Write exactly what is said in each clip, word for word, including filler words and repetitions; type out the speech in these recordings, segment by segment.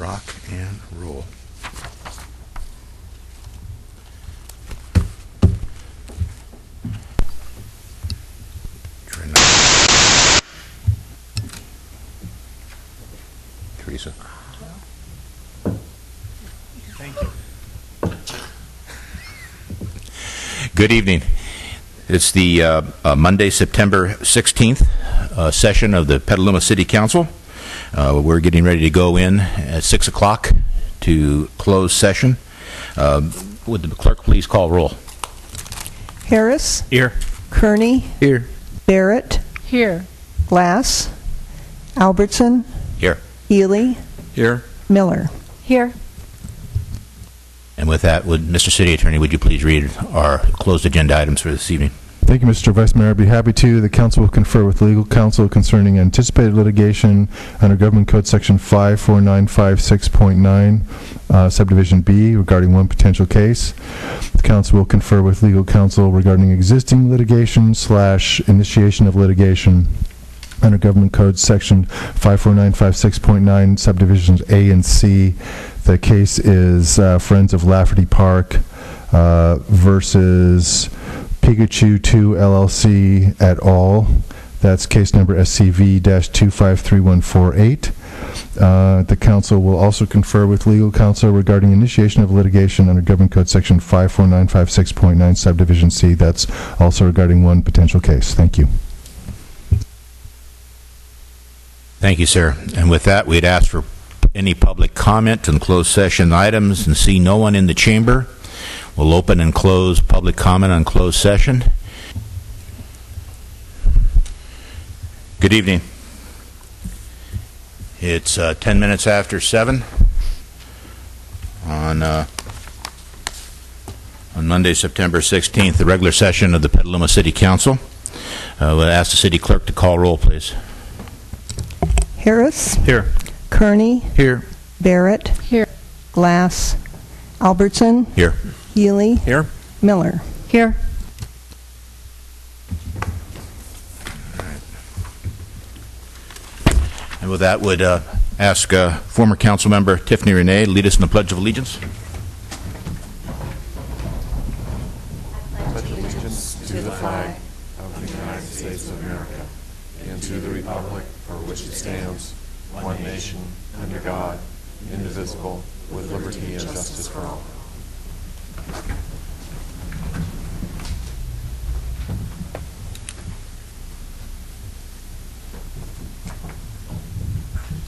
rock and roll. Teresa. Thank you. Good evening. It's the uh, uh, Monday, September sixteenth uh, session of the Petaluma City Council. Uh, we're getting ready to go in at six o'clock to close session. Uh, would the clerk please call roll? Harris. Here. Kearney. Here. Barrett. Here. Glass. Albertson. Here. Ely. Here. Miller. Here. And with that, would Mister City Attorney, would you please read our closed agenda items for this evening? Thank you, Mister Vice Mayor. I'd be happy to. The council will confer with legal counsel concerning anticipated litigation under Government Code Section five four nine five six point nine, uh, Subdivision B, regarding one potential case. The council will confer with legal counsel regarding existing litigation slash initiation of litigation under Government Code Section five four nine five six point nine, Subdivisions A and C. The case is uh, Friends of Lafferty Park uh, versus Pikachu two L L C et al. That's case number S C V two five three one four eight. Uh, the council will also confer with legal counsel regarding initiation of litigation under Government Code Section five four nine five six point nine, Subdivision C. That's also regarding one potential case. Thank you. Thank you, sir. And with that, we'd ask for any public comment on closed session items and see no one in the chamber. We'll open and close public comment on closed session. Good evening. It's uh, ten minutes after seven on uh, on Monday, September sixteenth, the regular session of the Petaluma City Council. Uh, we'll ask the city clerk to call roll, please. Harris. Here. Kearney. Here. Barrett. Here. Glass. Albertson. Here. Healy. Here. Miller. Here. All right. And with that, would uh, ask uh, former council member Tiffany Renee to lead us in the Pledge of Allegiance. I pledge allegiance to the flag of the United States of America and to the republic for which it stands, one nation, under God, indivisible, with liberty and justice for all.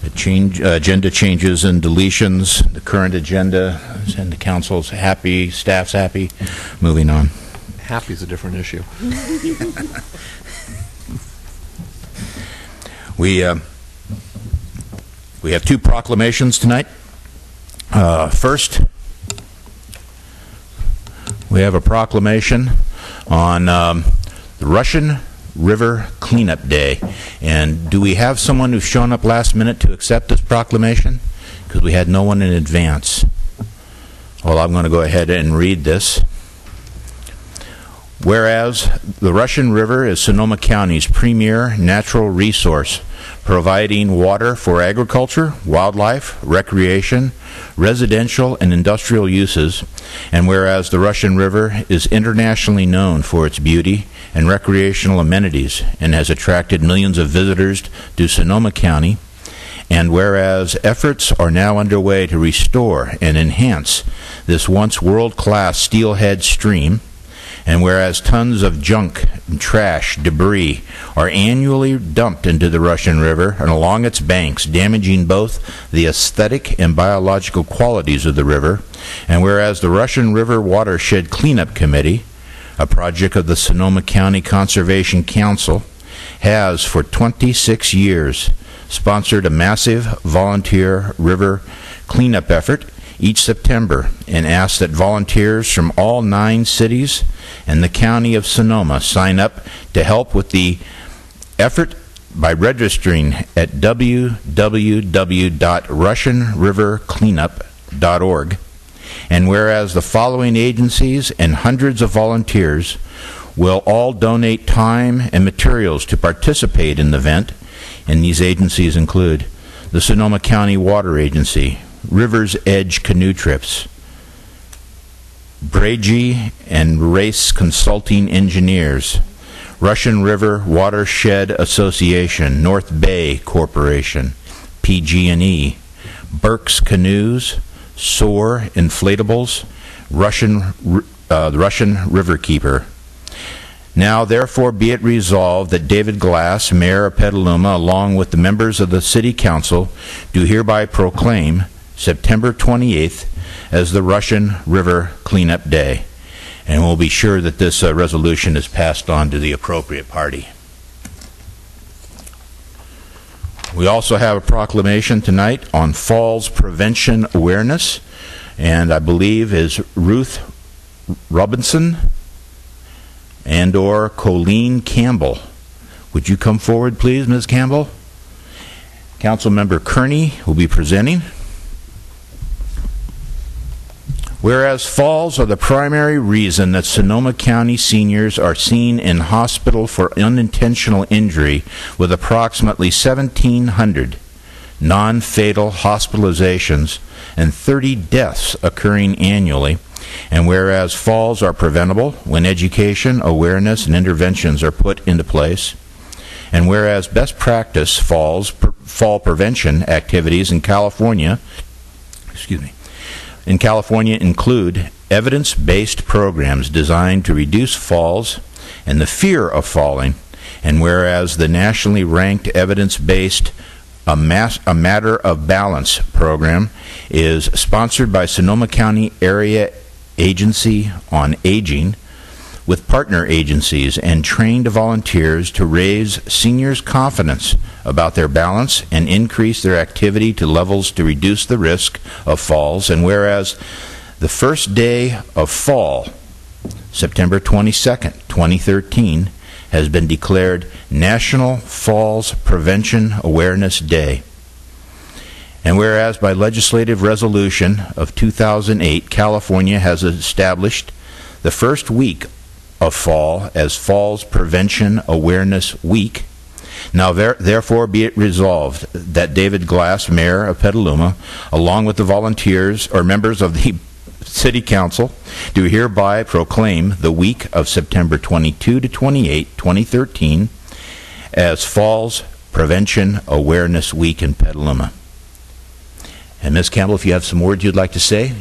The change, uh, agenda changes and deletions, the current agenda, and the council's happy, staff's happy. Moving on. Happy is a different issue. we, uh, we have two proclamations tonight. Uh, first, we have a proclamation on um, the Russian River Cleanup Day. And do we have someone who's shown up last minute to accept this proclamation? Because we had no one in advance. Well, I'm going to go ahead and read this. Whereas the Russian River is Sonoma County's premier natural resource, providing water for agriculture, wildlife, recreation, residential and industrial uses, and whereas the Russian River is internationally known for its beauty and recreational amenities and has attracted millions of visitors to Sonoma County, and whereas efforts are now underway to restore and enhance this once world-class steelhead stream, and whereas tons of junk, trash, debris are annually dumped into the Russian River and along its banks, damaging both the aesthetic and biological qualities of the river, and whereas the Russian River Watershed Cleanup Committee, a project of the Sonoma County Conservation Council, has for twenty-six years sponsored a massive volunteer river cleanup effort each September, and ask that volunteers from all nine cities and the county of Sonoma sign up to help with the effort by registering at w w w dot russian river cleanup dot org. And whereas the following agencies and hundreds of volunteers will all donate time and materials to participate in the event, and these agencies include the Sonoma County Water Agency, River's Edge Canoe Trips, Bragi and Race Consulting Engineers, Russian River Watershed Association, North Bay Corporation, P G and E, Burke's Canoes, Soar Inflatables, Russian, uh, the Russian River Keeper. Now, therefore, be it resolved that David Glass, Mayor of Petaluma, along with the members of the City Council, do hereby proclaim September twenty-eighth as the Russian River Cleanup Day. And we'll be sure that this uh, resolution is passed on to the appropriate party. We also have a proclamation tonight on Falls Prevention Awareness, and I believe is Ruth Robinson and or Colleen Campbell. Would you come forward, please, Miz Campbell? Councilmember Kearney will be presenting. Whereas falls are the primary reason that Sonoma County seniors are seen in hospital for unintentional injury, with approximately seventeen hundred non-fatal hospitalizations and thirty deaths occurring annually, and whereas falls are preventable when education, awareness, and interventions are put into place, and whereas best practice falls, per, fall prevention activities in California, excuse me, in California include evidence-based programs designed to reduce falls and the fear of falling, and whereas the nationally ranked evidence-based A, Mass, a Matter of Balance program is sponsored by Sonoma County Area Agency on Aging, with partner agencies and trained volunteers to raise seniors' confidence about their balance and increase their activity to levels to reduce the risk of falls. And whereas the first day of fall, September twenty-second, twenty thirteen, has been declared National Falls Prevention Awareness Day. And whereas by legislative resolution of two thousand eight, California has established the first week of fall as Falls Prevention Awareness Week. Now there, therefore be it resolved that David Glass, Mayor of Petaluma, along with the volunteers or members of the City Council, do hereby proclaim the week of September twenty-second to twenty-eighth, twenty thirteen as Falls Prevention Awareness Week in Petaluma. And Miz Campbell, if you have some words you'd like to say.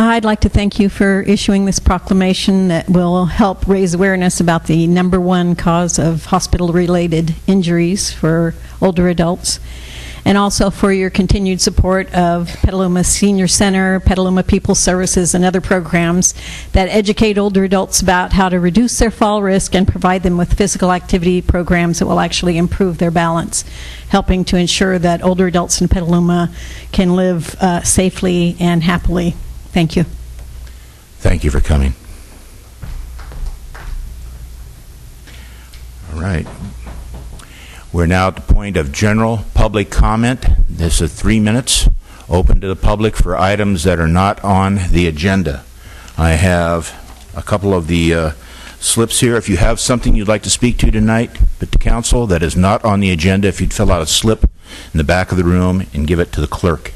I'd like to thank you for issuing this proclamation that will help raise awareness about the number one cause of hospital-related injuries for older adults, and also for your continued support of Petaluma Senior Center, Petaluma People Services, and other programs that educate older adults about how to reduce their fall risk and provide them with physical activity programs that will actually improve their balance, helping to ensure that older adults in Petaluma can live uh, safely and happily. Thank you. Thank you for coming. All right. We're now at the point of general public comment. This is three minutes open to the public for items that are not on the agenda. I have a couple of the uh, slips here. If you have something you'd like to speak to tonight, but the council, that is not on the agenda, if you'd fill out a slip in the back of the room and give it to the clerk,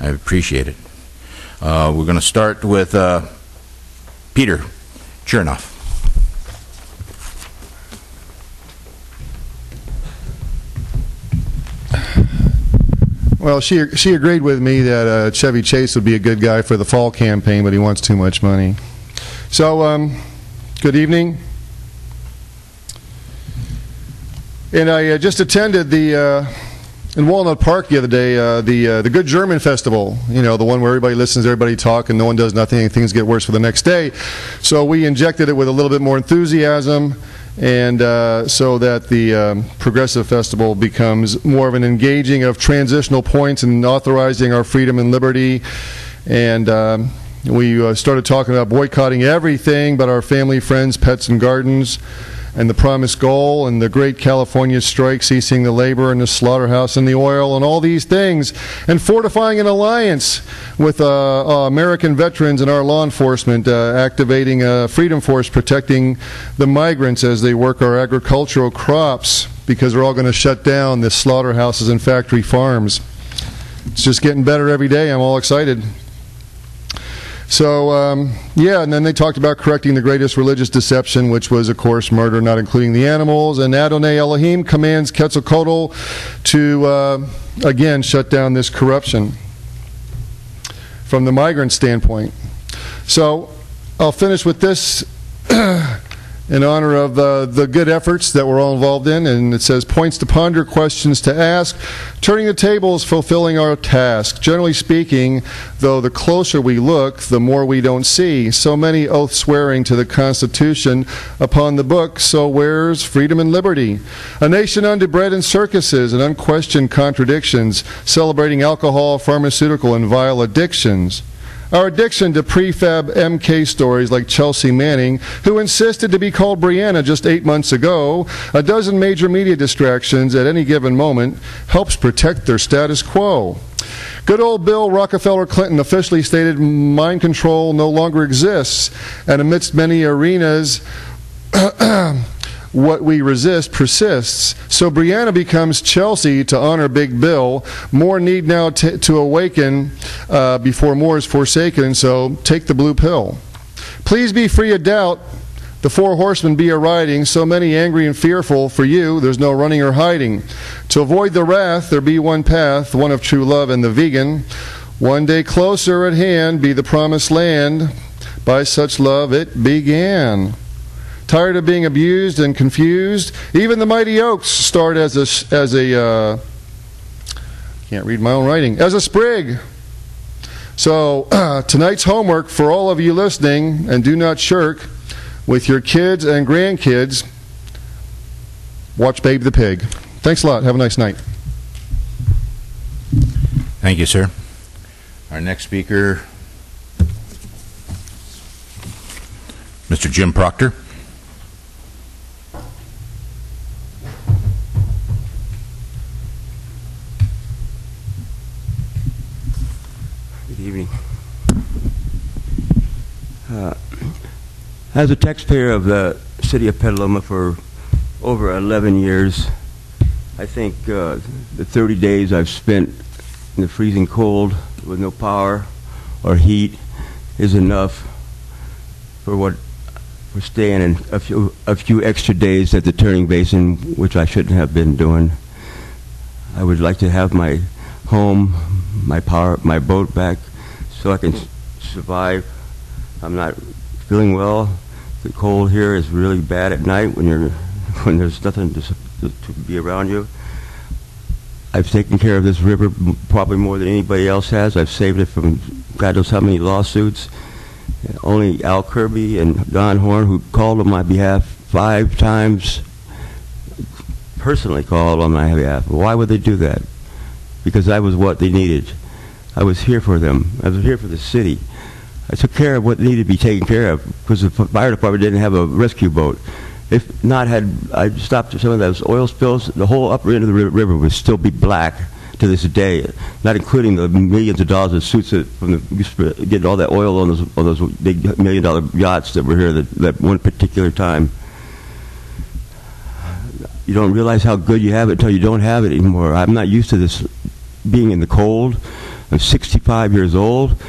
I appreciate it. Uh, we're going to start with uh, Peter Chernoff. Well, she she agreed with me that uh, Chevy Chase would be a good guy for the fall campaign, but he wants too much money. So, um, good evening. And I uh, just attended the uh, in Walnut Park the other day uh, the uh, the Good German Festival. You know, the one where everybody listens, everybody talks, and no one does nothing, and things get worse for the next day. So we injected it with a little bit more enthusiasm, and uh, so that the um, Progressive Festival becomes more of an engaging of transitional points and authorizing our freedom and liberty. And um, we uh, started talking about boycotting everything but our family, friends, pets, and gardens, and the promised goal, and the great California strike, ceasing the labor and the slaughterhouse and the oil and all these things, and fortifying an alliance with uh, uh, American veterans and our law enforcement, uh, activating a freedom force, protecting the migrants as they work our agricultural crops, because we're all going to shut down the slaughterhouses and factory farms. it's just getting better every day. I'm all excited. So, um, yeah, and then they talked about correcting the greatest religious deception, which was, of course, murder, not including the animals. And Adonai Elohim commands Quetzalcoatl to, uh, again, shut down this corruption from the migrant standpoint. So I'll finish with this in honor of uh, the good efforts that we're all involved in. And it says, points to ponder, questions to ask, turning the tables, fulfilling our task. Generally speaking, though, the closer we look, the more we don't see. So many oaths swearing to the Constitution upon the book, so where's freedom and liberty? A nation unto bread and circuses and unquestioned contradictions, celebrating alcohol, pharmaceutical, and vile addictions. Our addiction to prefab M K stories like Chelsea Manning, who insisted to be called Brianna just eight months ago, a dozen major media distractions at any given moment, helps protect their status quo. Good old Bill Rockefeller Clinton officially stated mind control no longer exists, and amidst many arenas, what we resist persists. So Brianna becomes Chelsea to honor Big Bill. More need now t to awaken uh, before more is forsaken, so take the blue pill. Please be free of doubt. The four horsemen be a-riding, so many angry and fearful. For you, there's no running or hiding. To avoid the wrath, there be one path, one of true love and the vegan. One day closer at hand be the promised land. By such love it began. Tired of being abused and confused, even the mighty oaks start as a as a uh, can't read my own writing as a sprig. So uh, tonight's homework for all of you listening, and do not shirk with your kids and grandkids. Watch Babe the Pig. Thanks a lot. Have a nice night. Thank you, sir. Our next speaker, Mister Jim Proctor. Evening. Uh, as a taxpayer of the city of Petaluma for over eleven years, I think uh, the thirty days I've spent in the freezing cold with no power or heat is enough for what for staying in a few a few extra days at the Turning Basin, which I shouldn't have been doing. I would like to have my home, my power, my boat back, so I can survive. I'm not feeling well. The cold here is really bad at night when you're when there's nothing to, to be around you. I've taken care of this river probably more than anybody else has. I've saved it from God knows how many lawsuits. Only Al Kirby and Don Horn, who called on my behalf five times, personally called on my behalf. Why would they do that? Because I was what they needed. I was here for them. I was here for the city. I took care of what needed to be taken care of because the fire department didn't have a rescue boat. If not, had I stopped some of those oil spills, the whole upper end of the river would still be black to this day, not including the millions of dollars of suits that from the, getting all that oil on those, on those big million dollar yachts that were here that, that one particular time. You don't realize how good you have it until you don't have it anymore. I'm not used to this being in the cold. I'm sixty-five years old,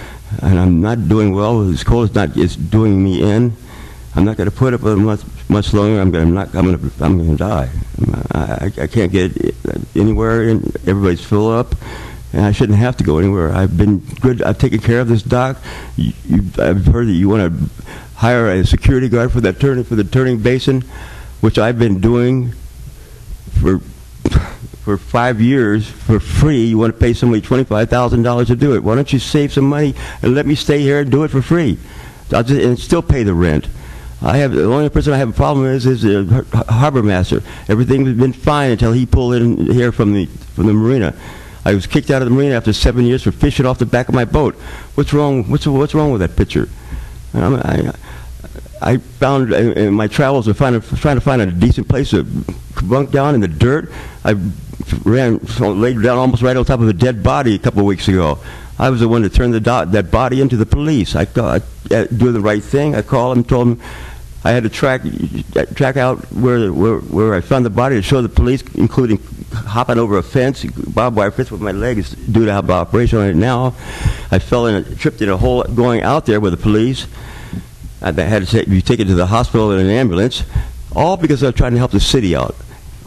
and I'm not doing well. This cold is not, it's doing me in. I'm not going to put up with it much, much longer. I'm going not. I'm going to. I'm going to die. I, I can't get anywhere. And everybody's full up, and I shouldn't have to go anywhere. I've been good. I've taken care of this dock. You, you, I've heard that you want to hire a security guard for that turning for the Turning Basin, which I've been doing for. for five years for free. You want to pay somebody twenty-five thousand dollars to do it. Why don't you save some money and let me stay here and do it for free? I'll just, and still pay the rent. I have, the only person I have a problem with is the harbor master. Everything has been fine until he pulled in here from the, from the marina. I was kicked out of the marina after seven years for fishing off the back of my boat. What's wrong, what's, what's wrong with that picture? I'm, I, I found in my travels of trying to find a decent place to bunk down in the dirt. I ran, laid down almost right on top of a dead body a couple of weeks ago. I was the one that turned the dot, that body into the police. I, I, I do the right thing. I called them and told them, I had to track track out where where where I found the body to show the police, including hopping over a fence, barbed wire fence with my legs due to have an operation on it now. I fell in a, tripped in a hole going out there with the police. I had to take, be taken to the hospital in an ambulance, all because I was trying to help the city out.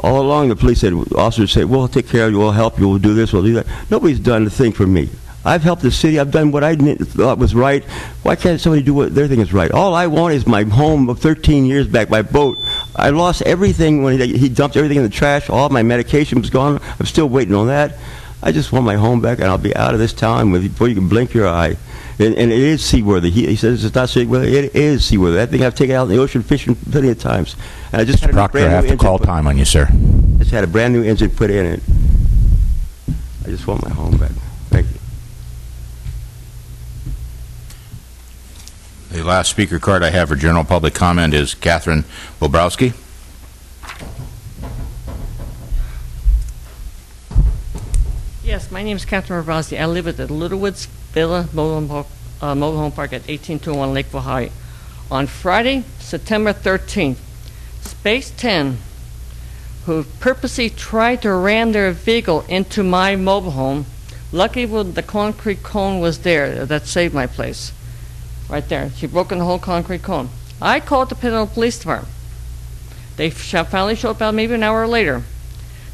All along, the police said, officers said, "We'll take care of you. We'll help you. We'll do this. We'll do that." Nobody's done a thing for me. I've helped the city. I've done what I thought was right. Why can't somebody do what they think is right? All I want is my home of thirteen years back, my boat. I lost everything when he, he dumped everything in the trash. All my medication was gone. I'm still waiting on that. I just want my home back, and I'll be out of this town with, before you can blink your eye. And, and it is seaworthy. He, he says it's not seaworthy. It is seaworthy. That thing I've taken out in the ocean fishing plenty of times. And I just had a brand new engine. Mister Proctor, I have to call time on you, sir. I just had a brand new engine put in it. I just want my home back. Thank you. The last speaker card I have for general public comment is Catherine Bobrowski. Yes, my name is Catherine Bobrowski. I live at the Littlewoods Villa Mobile Home Park at eighteen twenty-one Lakeville High. On Friday, September thirteenth, Space ten, who purposely tried to ram their vehicle into my mobile home, lucky when the concrete cone was there, that saved my place. Right there. She broke in the whole concrete cone. I called the Petaluma Police Department. They finally showed up about maybe an hour later.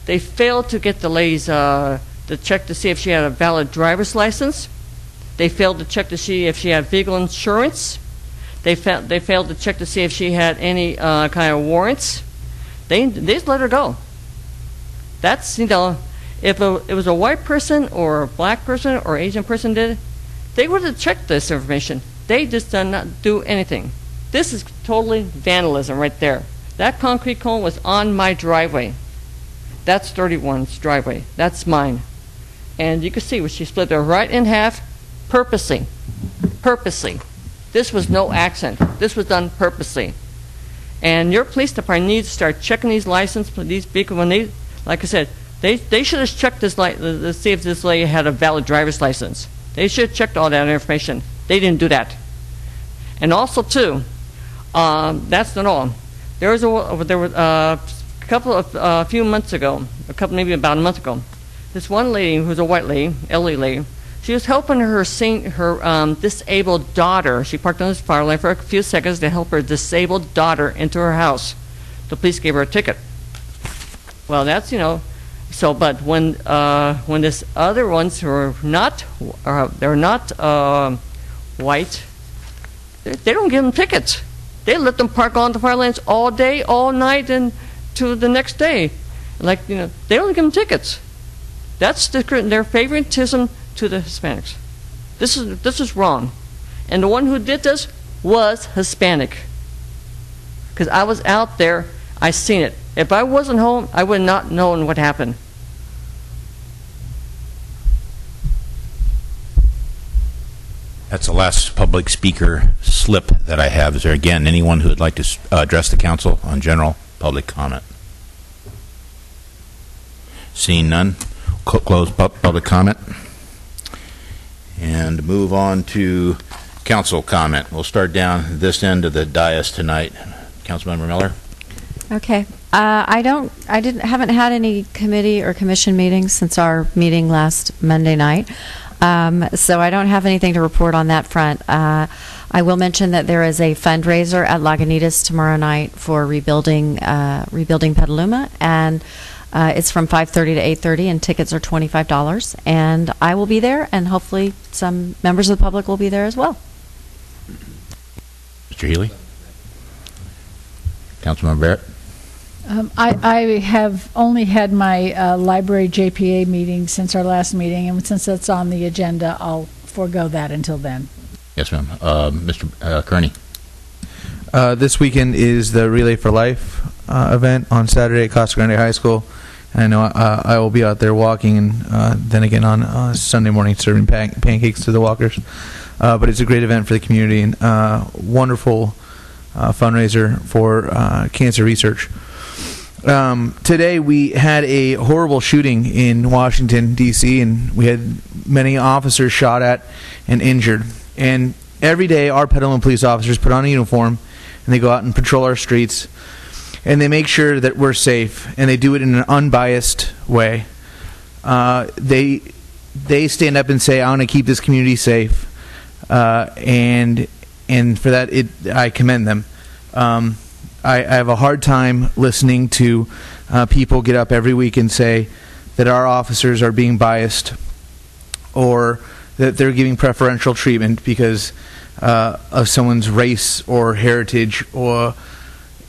They failed to get the lady's, uh, to check to see if she had a valid driver's license. They failed to check to see if she had vehicle insurance. They, fa they failed to check to see if she had any uh, kind of warrants. They, they just let her go. That's, you know, if a, it was a white person or a black person or Asian person did it, they would have checked this information. They just did not do anything. This is totally vandalism right there. That concrete cone was on my driveway. That's thirty-one's driveway. That's mine. And you can see when she split her right in half, purposely, purposely. This was no accident. This was done purposely. And your police department needs to start checking these licenses, these vehicles. When they, like I said, they, they should have checked this li to see if this lady had a valid driver's license. They should have checked all that information. They didn't do that. And also, too, um, that's not all. There was a there was a couple of a uh, few months ago, a couple maybe about a month ago, this one lady who's a white lady, elderly lady, she was helping her her um, disabled daughter. She parked on this fire lane for a few seconds to help her disabled daughter into her house. The police gave her a ticket. Well, that's you know. So, but when uh, when this other ones who are not uh, they're not. Uh, White, they, they don't give them tickets. They let them park on the fire lanes all day, all night, and to the next day. Like, you know, they don't give them tickets. That's the, their favoritism to the Hispanics. This is, this is wrong. And the one who did this was Hispanic. Because I was out there, I seen it. If I wasn't home, I would not known what happened. That's the last public speaker slip that I have. Is there, again, anyone who would like to uh, address the council on general public comment? Seeing none, we'll close pub public comment and move on to council comment. We'll start down this end of the dais tonight. Councilmember Miller. Okay. Uh, I don't. I didn't. Haven't had any committee or commission meetings since our meeting last Monday night. Um, so I don't have anything to report on that front. Uh, I will mention that there is a fundraiser at Lagunitas tomorrow night for rebuilding uh, rebuilding Petaluma, and uh, it's from five thirty to eight thirty, and tickets are twenty-five dollars. And I will be there, and hopefully some members of the public will be there as well. Mister Healy. Councilmember Barrett. Um, I, I have only had my uh, library J P A meeting since our last meeting, and since that's on the agenda, I'll forego that until then. Yes, ma'am. Uh, Mister Uh, Kearney. Uh, this weekend is the Relay for Life uh, event on Saturday at Casa Grande High School. And I know uh, I will be out there walking, and uh, then again on uh, Sunday morning serving pan pancakes to the walkers. Uh, but it's a great event for the community, and uh, wonderful uh, fundraiser for uh, cancer research. Um, today we had a horrible shooting in Washington, D C, and we had many officers shot at and injured. And every day our Petaluma police officers put on a uniform and they go out and patrol our streets, and they make sure that we're safe, and they do it in an unbiased way. Uh, they they stand up and say, I want to keep this community safe, uh, and and for that it I commend them. Um, I, I have a hard time listening to uh, people get up every week and say that our officers are being biased or that they're giving preferential treatment because uh, of someone's race or heritage, or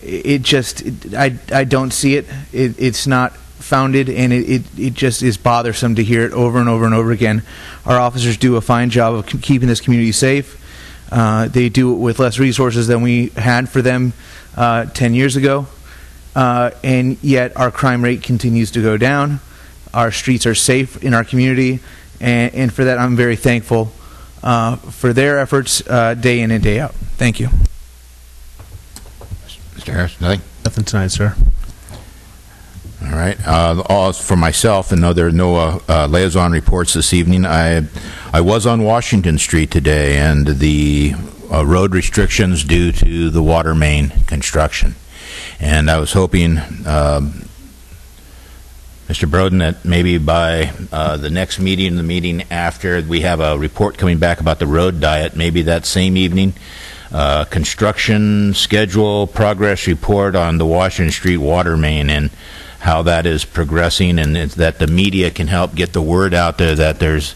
it just, it, I, I don't see it. It it's not founded, and it, it, it just is bothersome to hear it over and over and over again. Our officers do a fine job of keeping this community safe. Uh, they do it with less resources than we had for them uh, ten years ago, uh, and yet our crime rate continues to go down. Our streets are safe in our community, and, and for that I'm very thankful uh, for their efforts uh, day in and day out. Thank you. Mister Harris, nothing? Nothing tonight, sir. All right. Uh, all for myself, and no, there are no uh, uh, liaison reports this evening. I, I was on Washington Street today, and the uh, road restrictions due to the water main construction. And I was hoping, uh, Mister Broden, that maybe by uh, the next meeting, the meeting after, we have a report coming back about the road diet. Maybe that same evening. Uh, construction schedule, progress report on the Washington Street water main and how that is progressing, and that the media can help get the word out there that there's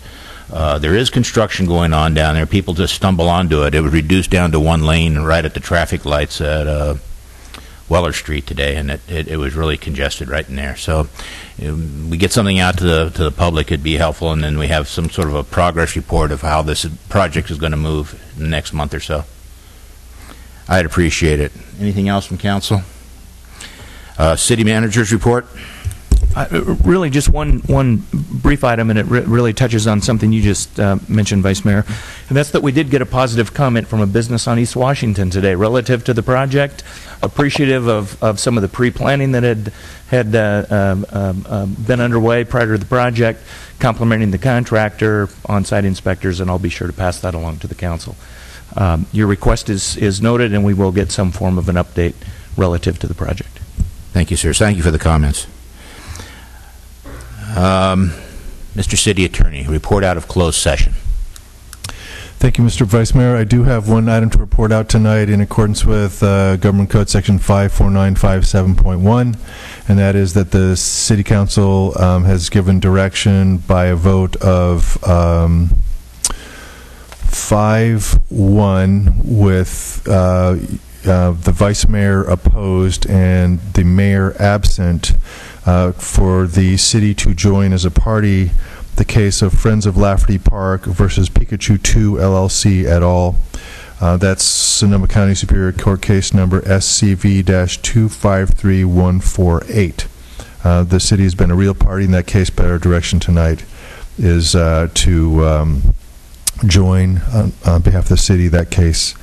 uh, there is construction going on down there. People just stumble onto it. It was reduced down to one lane right at the traffic lights at uh, Weller Street today, and it, it, it was really congested right in there. So if we get something out to the, to the public, it'd be helpful, and then we have some sort of a progress report of how this project is going to move in the next month or so. I'd appreciate it. Anything else from council? Uh, city manager's report? Uh, really just one one brief item, and it re really touches on something you just uh, mentioned, Vice Mayor, and that's that we did get a positive comment from a business on East Washington today relative to the project, appreciative of, of some of the pre-planning that had, had uh, um, um, been underway prior to the project, complimenting the contractor, on-site inspectors, and I'll be sure to pass that along to the council. Um, your request is, is noted, and we will get some form of an update relative to the project. Thank you, sir. Thank you for the comments. Um, Mister City Attorney, report out of closed session. Thank you, Mister Vice Mayor. I do have one item to report out tonight in accordance with uh, Government Code Section five four nine five seven point one, and that is that the City Council um, has given direction by a vote of um, five one with uh, uh, the Vice Mayor opposed and the Mayor absent uh, for the city to join as a party the case of Friends of Lafferty Park versus Pikachu two L L C et al. Uh, that's Sonoma County Superior Court case number S C V two five three one four eight. Uh, the city has been a real party in that case, but our direction tonight is uh, to um, join on, on behalf of the city that case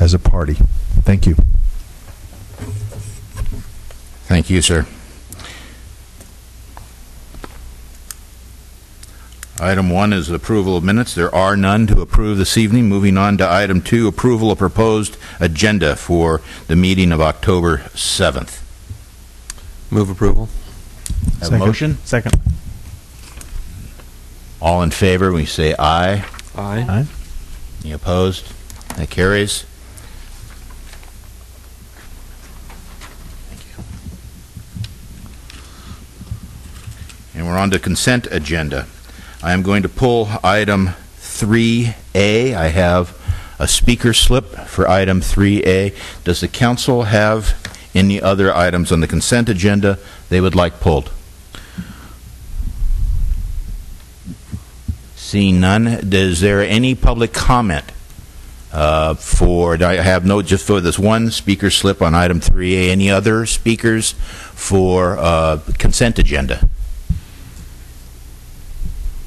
as a party. Thank you. Thank you, sir. Item one is approval of minutes. There are none to approve this evening. Moving on to item two, approval of proposed agenda for the meeting of October seventh. Move approval. Have a motion? Second. All in favor, we say aye. Aye. Aye. Any opposed? That carries. Thank you. And we're on to consent agenda. I am going to pull item three A. I have a speaker slip for item three A. Does the council have any other items on the consent agenda they would like pulled? Seeing none, is there any public comment uh, for, I have no, just for this one speaker slip on item three A, any other speakers for uh, consent agenda?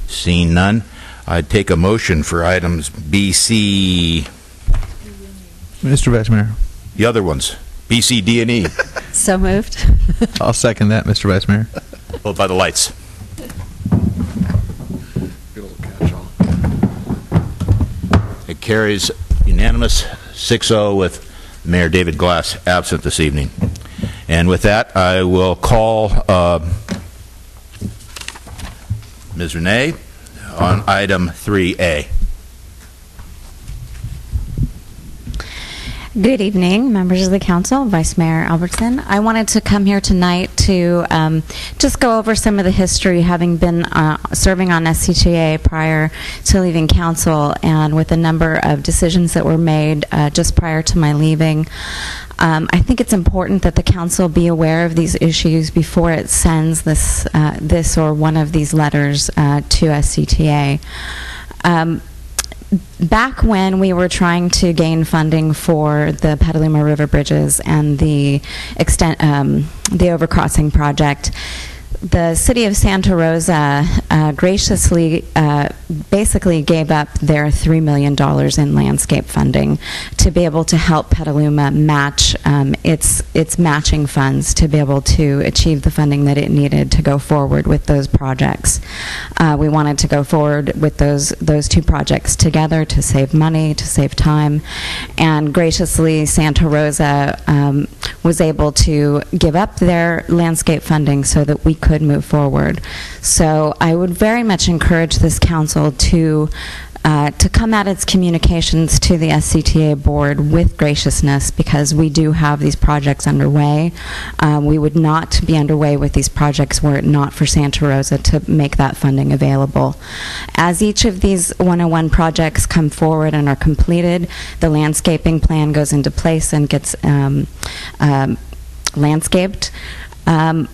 Seeing none, I'd take a motion for items B, C. Mister Vice Mayor. The other ones, B, C, D, and E. So moved. I'll second that, Mister Vice Mayor. Well, by the lights. It carries unanimous six oh with Mayor David Glass absent this evening. And with that, I will call uh, Miz Renee on item three A. Good evening, members of the council, Vice Mayor Albertson. I wanted to come here tonight to um, just go over some of the history, having been uh, serving on S C G A prior to leaving council, and with a number of decisions that were made uh, just prior to my leaving. Um, I think it's important that the council be aware of these issues before it sends this, uh, this or one of these letters uh, to S C T A. Um, Back when we were trying to gain funding for the Petaluma River bridges and the extent, um, the overcrossing project, the city of Santa Rosa uh, graciously uh, basically gave up their three million dollars in landscape funding to be able to help Petaluma match um, its, its matching funds to be able to achieve the funding that it needed to go forward with those projects. Uh, we wanted to go forward with those, those two projects together to save money, to save time, and graciously Santa Rosa um, was able to give up their landscape funding so that we could could move forward. So I would very much encourage this council to uh, to come at its communications to the S C T A board with graciousness, because we do have these projects underway. Um, we would not be underway with these projects were it not for Santa Rosa to make that funding available. As each of these one oh one projects come forward and are completed, the landscaping plan goes into place and gets um, um, landscaped. Um,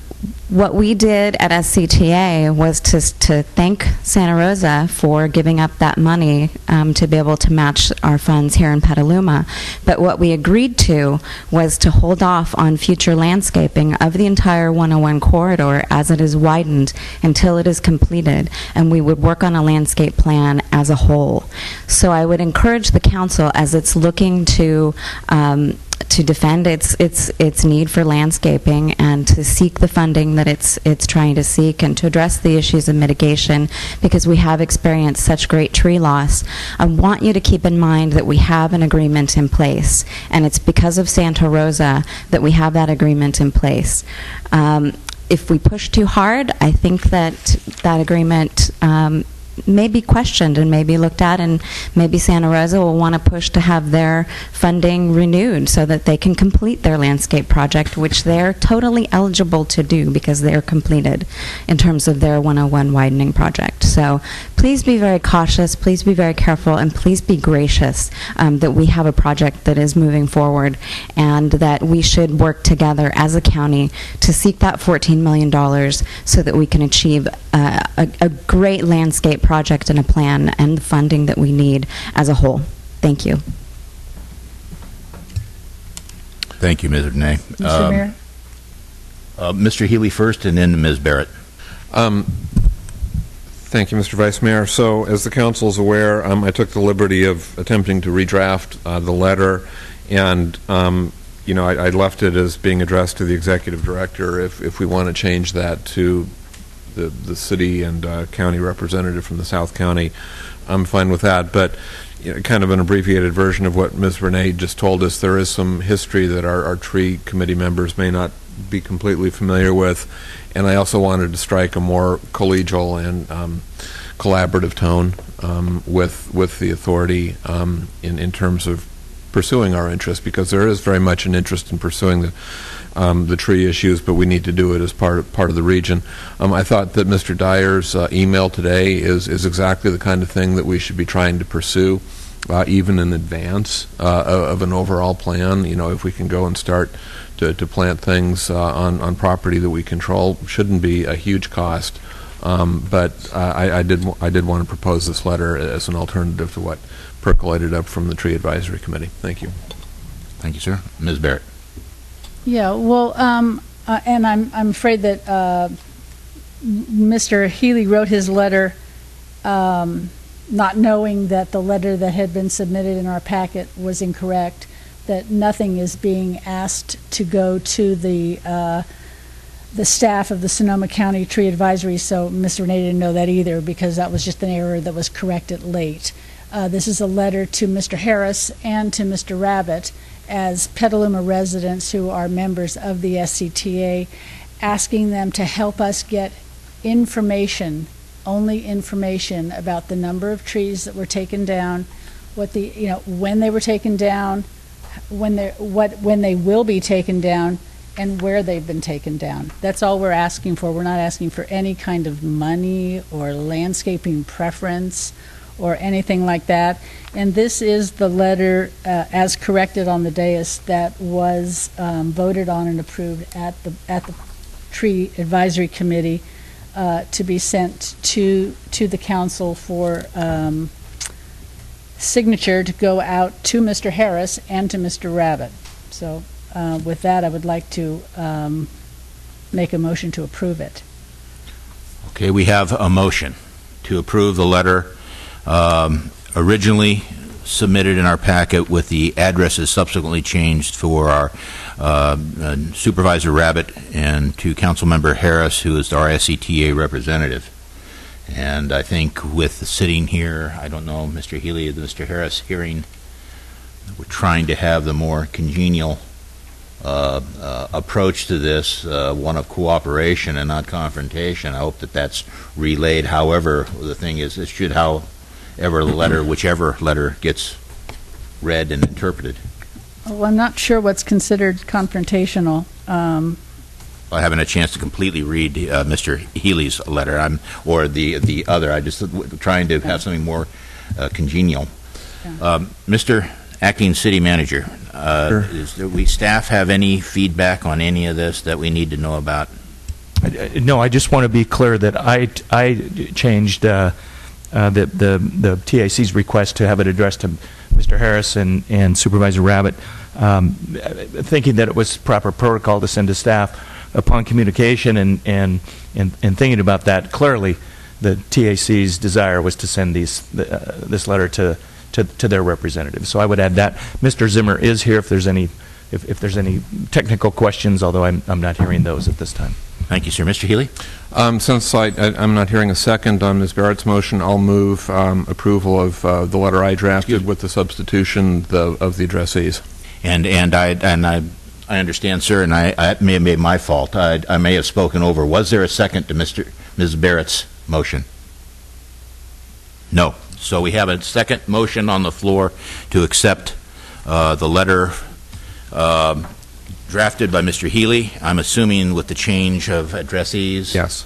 What we did at S C T A was to, to thank Santa Rosa for giving up that money um, to be able to match our funds here in Petaluma. But what we agreed to was to hold off on future landscaping of the entire one oh one corridor as it is widened until it is completed, and we would work on a landscape plan as a whole. So I would encourage the council, as it's looking to um, to defend its its its need for landscaping and to seek the funding that it's it's trying to seek and to address the issues of mitigation, because we have experienced such great tree loss. I want you to keep in mind that we have an agreement in place, and it's because of Santa Rosa that we have that agreement in place. Um, if we push too hard, I think that that agreement um, may be questioned and may be looked at, and maybe Santa Rosa will want to push to have their funding renewed so that they can complete their landscape project, which they're totally eligible to do because they're completed in terms of their one oh one widening project. So please be very cautious, please be very careful, and please be gracious um, that we have a project that is moving forward, and that we should work together as a county to seek that fourteen million dollars so that we can achieve uh, a, a great landscape project and a plan and the funding that we need as a whole. Thank you. Thank you, Miz Renee. Mister Um, Mayor? Uh, Mister Healy first, and then Miz Barrett. Um, thank you, Mister Vice Mayor. So, as the council is aware, um, I took the liberty of attempting to redraft uh, the letter, and um, you know, I, I left it as being addressed to the executive director. If if we want to change that to The, the city and uh, county representative from the South County, I'm fine with that. But you know, kind of an abbreviated version of what Miz Renee just told us, there is some history that our, our tree committee members may not be completely familiar with, and I also wanted to strike a more collegial and um, collaborative tone um, with with the authority um, in, in terms of pursuing our interest, because there is very much an interest in pursuing the Um, the tree issues, but we need to do it as part of, part of the region. Um, I thought that Mister Dyer's uh, email today is, is exactly the kind of thing that we should be trying to pursue, uh, even in advance uh, of an overall plan. You know, if we can go and start to, to plant things uh, on, on property that we control, shouldn't be a huge cost. Um, but uh, I, I did w I did want to propose this letter as an alternative to what percolated up from the Tree Advisory Committee. Thank you. Thank you, sir. Miz Barrett. Yeah, well, um, uh, and I'm, I'm afraid that uh, Mister Healy wrote his letter um, not knowing that the letter that had been submitted in our packet was incorrect, that nothing is being asked to go to the, uh, the staff of the Sonoma County Tree Advisory, so Miz Renee didn't know that either, because that was just an error that was corrected late. Uh, this is a letter to Mister Harris and to Mister Rabbit, as Petaluma residents who are members of the S C T A, asking them to help us get information, only information about the number of trees that were taken down, what the, you know, when they were taken down, when they what when they will be taken down, and where they've been taken down. That's all we're asking for. We're not asking for any kind of money or landscaping preference or anything like that. And this is the letter uh, as corrected on the dais that was um, voted on and approved at the at the Tree Advisory Committee uh, to be sent to to the council for um, signature to go out to Mister Harris and to Mister Rabbit. So uh, with that, I would like to um, make a motion to approve it. Okay, we have a motion to approve the letter Um, originally submitted in our packet with the addresses subsequently changed for our uh, uh, Supervisor Rabbit and to Councilmember Harris, who is our S C T A representative. And I think with the sitting here, I don't know, Mister Healy and Mister Harris hearing, we're trying to have the more congenial uh, uh, approach to this, uh, one of cooperation and not confrontation. I hope that that's relayed. However, the thing is, it should how ever letter, whichever letter gets read and interpreted. Well, I'm not sure what's considered confrontational. Um, I haven't a chance to completely read uh, Mister Healy's letter, I'm or the the other. I just w trying to have something more uh, congenial. Yeah. Um, Mister Acting City Manager, uh, sure. Is there, we staff have any feedback on any of this that we need to know about? I, I, no, I just want to be clear that I I changed. Uh, Uh, the, the, the T A C's request to have it addressed to Mister Harris and, and Supervisor Rabbit, um, thinking that it was proper protocol to send to staff upon communication and, and, and, and thinking about that, clearly the T A C's desire was to send these, uh, this letter to, to, to their representatives. So I would add that. Mister Zimmer is here if there's any, if, if there's any technical questions, although I'm, I'm not hearing those at this time. Thank you, sir. Mister Healy? Um, since I, I, I'm not hearing a second on Miz Garrett's motion, I'll move um, approval of uh, the letter I drafted with the substitution the, of the addressees. And and I and I, I understand, sir, and I, I may have made my fault. I, I may have spoken over. Was there a second to Mister Miz Barrett's motion? No. So we have a second motion on the floor to accept uh, the letter Um, drafted by Mister Healy, I'm assuming with the change of addressees. Yes.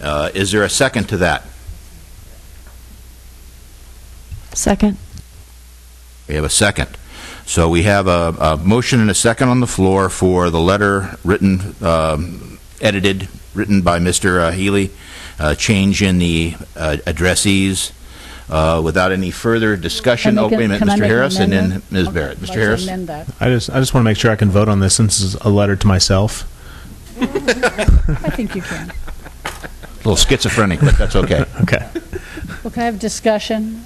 Uh, is there a second to that? Second. We have a second. So we have a, a motion and a second on the floor for the letter written, um, edited, written by Mister Uh, Healy, uh, change in the uh, addressees. Uh, without any further discussion, oh, wait a minute, Mister Harris, and then Miz Barrett. Mister Harris? I just, I just want to make sure I can vote on this since this is a letter to myself. I think you can. A little schizophrenic, but that's okay. Okay. Well, can I have discussion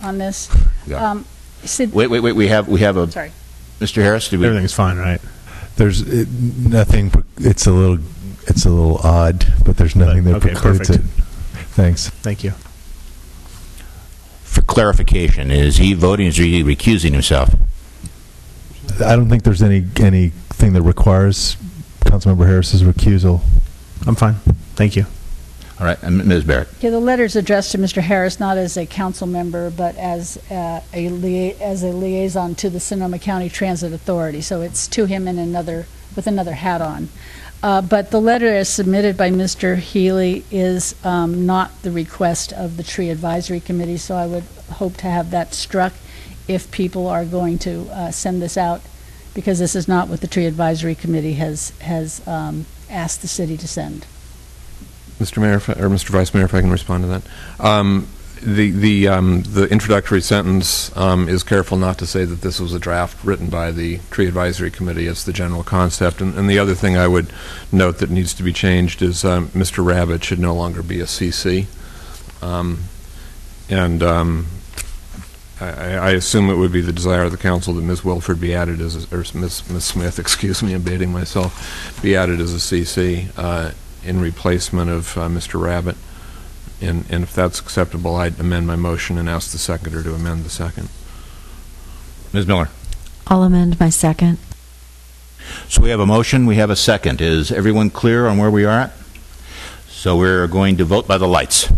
on this? Yeah. Um, Sid, wait, wait, wait. We have, we have a. Sorry. Mister Harris, do we? Everything's fine, right? There's it, nothing. It's a little, it's a little odd, but there's nothing but, that okay, precludes perfect. It. Thanks. Thank you. For clarification, is he voting or is he recusing himself? I don't think there's any anything that requires Councilmember Harris's recusal. I'm fine. Thank you. All right, and Miz Barrett. Okay, the letter's addressed to Mister Harris, not as a council member, but as uh, a lia as a liaison to the Sonoma County Transit Authority. So it's to him in another with another hat on. Uh, but the letter as submitted by Mister Healy is um, not the request of the Tree Advisory Committee, so I would hope to have that struck if people are going to uh, send this out, because this is not what the Tree Advisory Committee has, has um, asked the city to send. Mister Mayor, or Mister Vice Mayor, if I can respond to that. Um, the the, um, the introductory sentence um, is careful not to say that this was a draft written by the Tree Advisory Committee. It's the general concept. And, and the other thing I would note that needs to be changed is um, Mister Rabbit should no longer be a C C. Um, and um, I, I assume it would be the desire of the council that Miz Wilford be added as a, or Miz Miz Smith, excuse me, I'm dating myself, be added as a C C uh, in replacement of uh, Mister Rabbit. And, and if that's acceptable, I'd amend my motion and ask the seconder to amend the second. Miz Miller. I'll amend my second. So we have a motion, we have a second. Is everyone clear on where we are at? So we're going to vote by the lights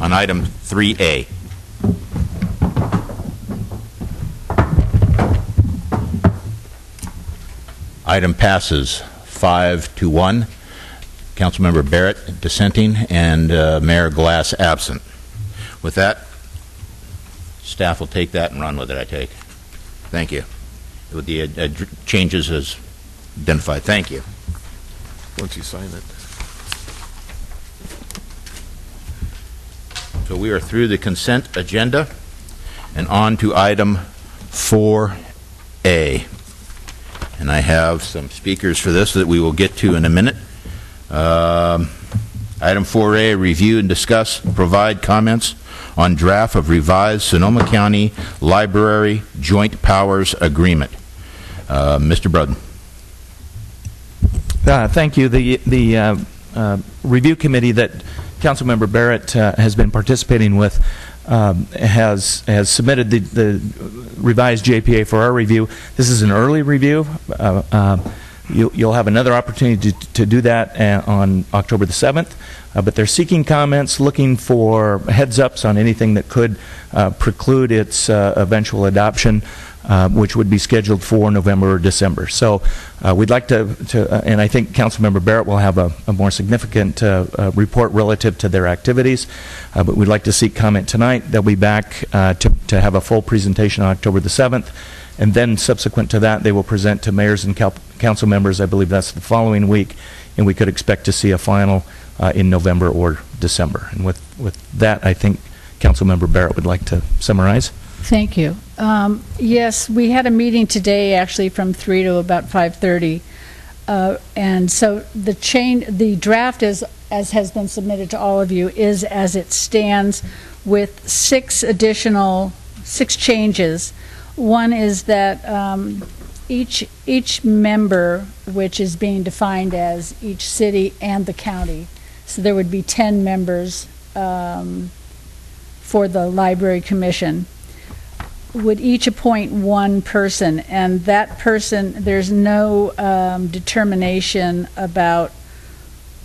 on item three A. Item passes five to one. Councilmember Barrett dissenting and uh, Mayor Glass absent. With that, staff will take that and run with it, I take. Thank you. With the uh, changes as identified. Thank you. Once you sign it. So we are through the consent agenda and on to item four A. And I have some speakers for this that we will get to in a minute. Um, item four A, review and discuss, provide comments on draft of revised Sonoma County Library Joint Powers Agreement. Uh, Mister Broden. Uh, thank you. The, the uh, uh, review committee that Councilmember Barrett uh, has been participating with um, has has submitted the, the revised J P A for our review. This is an early review. Uh, uh, you, you'll have another opportunity to, to do that uh, on October the seventh. Uh, but they're seeking comments, looking for heads-ups on anything that could uh, preclude its uh, eventual adoption, uh, which would be scheduled for November or December. So uh, we'd like to, to uh, and I think Councilmember Barrett will have a, a more significant uh, uh, report relative to their activities, uh, but we'd like to seek comment tonight. They'll be back uh, to, to have a full presentation on October the seventh, and then subsequent to that, they will present to mayors and council members. I believe that's the following week, and we could expect to see a final Uh, in November or December. And with, with that, I think Councilmember Barrett would like to summarize. Thank you. Um, yes, we had a meeting today actually from three to about five thirty. Uh, and so the chain, the draft is, as has been submitted to all of you, is as it stands with six additional, six changes. One is that um, each each member, which is being defined as each city and the county, so there would be ten members um, for the Library Commission, would each appoint one person, and that person, there's no um, determination about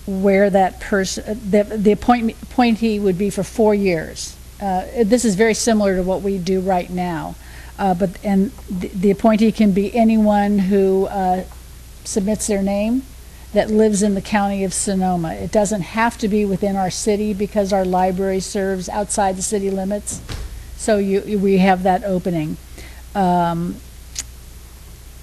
where that person, the, the appoint, appointee would be for four years. Uh, this is very similar to what we do right now, uh, but and the, the appointee can be anyone who uh, submits their name that lives in the county of Sonoma. It doesn't have to be within our city because our library serves outside the city limits. So you, we have that opening. Um,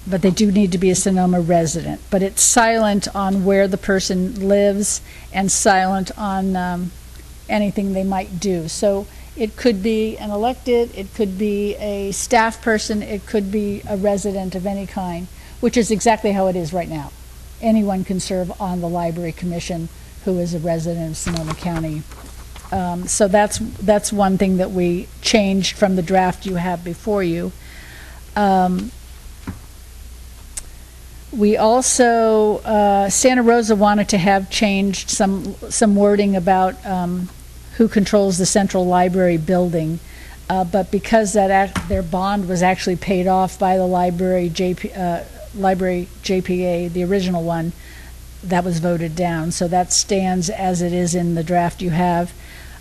but they do need to be a Sonoma resident. But it's silent on where the person lives and silent on um, anything they might do. So it could be an elected, it could be a staff person, it could be a resident of any kind, which is exactly how it is right now. Anyone can serve on the Library Commission who is a resident of Sonoma County. Um, so that's that's one thing that we changed from the draft you have before you. Um, we also, uh, Santa Rosa wanted to have changed some, some wording about um, who controls the Central Library building. Uh, but because that act, their bond was actually paid off by the library J P, uh, Library J P A, the original one, that was voted down. So that stands as it is in the draft you have.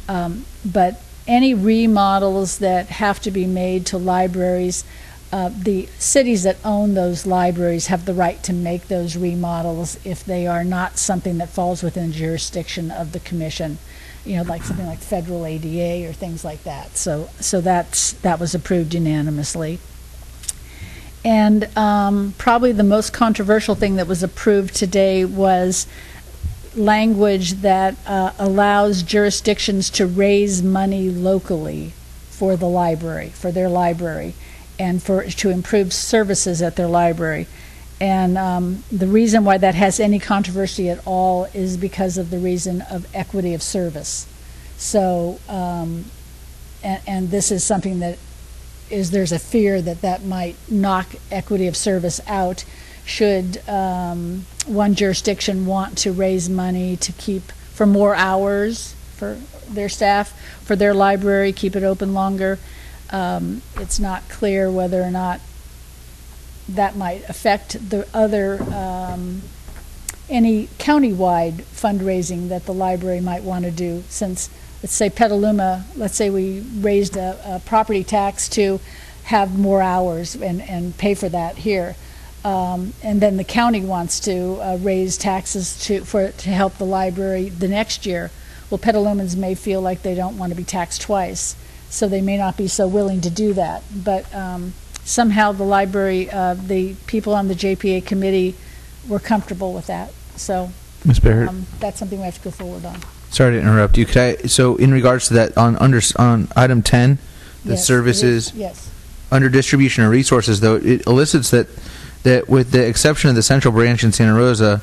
Um, but any remodels that have to be made to libraries, uh, the cities that own those libraries have the right to make those remodels if they are not something that falls within jurisdiction of the commission, you know, like something like federal A D A or things like that. So, so that's, that was approved unanimously. And um, probably the most controversial thing that was approved today was language that uh, allows jurisdictions to raise money locally for the library, for their library, and for to improve services at their library. And um, the reason why that has any controversy at all is because of the reason of equity of service. So, um, and, and this is something that is there's a fear that that might knock equity of service out should um, one jurisdiction want to raise money to keep for more hours for their staff, for their library, keep it open longer. Um, it's not clear whether or not that might affect the other, um, any county-wide fundraising that the library might want to do. Since, let's say Petaluma, let's say we raised a, a property tax to have more hours and, and pay for that here. Um, and then the county wants to uh, raise taxes to, for, to help the library the next year. Well, Petalumans may feel like they don't want to be taxed twice, so they may not be so willing to do that. But um, somehow the library, uh, the people on the J P A committee were comfortable with that. So Miz Barrett, um, that's something we have to go forward on. Sorry to interrupt you. Could I, so in regards to that, on, under, on item ten, the yes, services, yes. under distribution of resources, though, it elicits that, that with the exception of the central branch in Santa Rosa,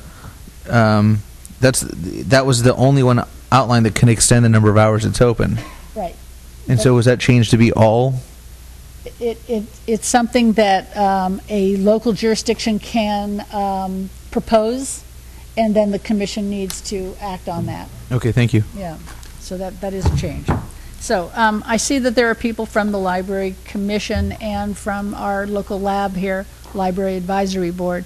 um, that's, that was the only one outlined that can extend the number of hours it's open. Right. And but so was that changed to be all? It, it, it's something that um, a local jurisdiction can um, propose, and then the commission needs to act on that. Okay, thank you. Yeah, so that, that is a change. So um, I see that there are people from the Library Commission and from our local lab here, Library Advisory Board,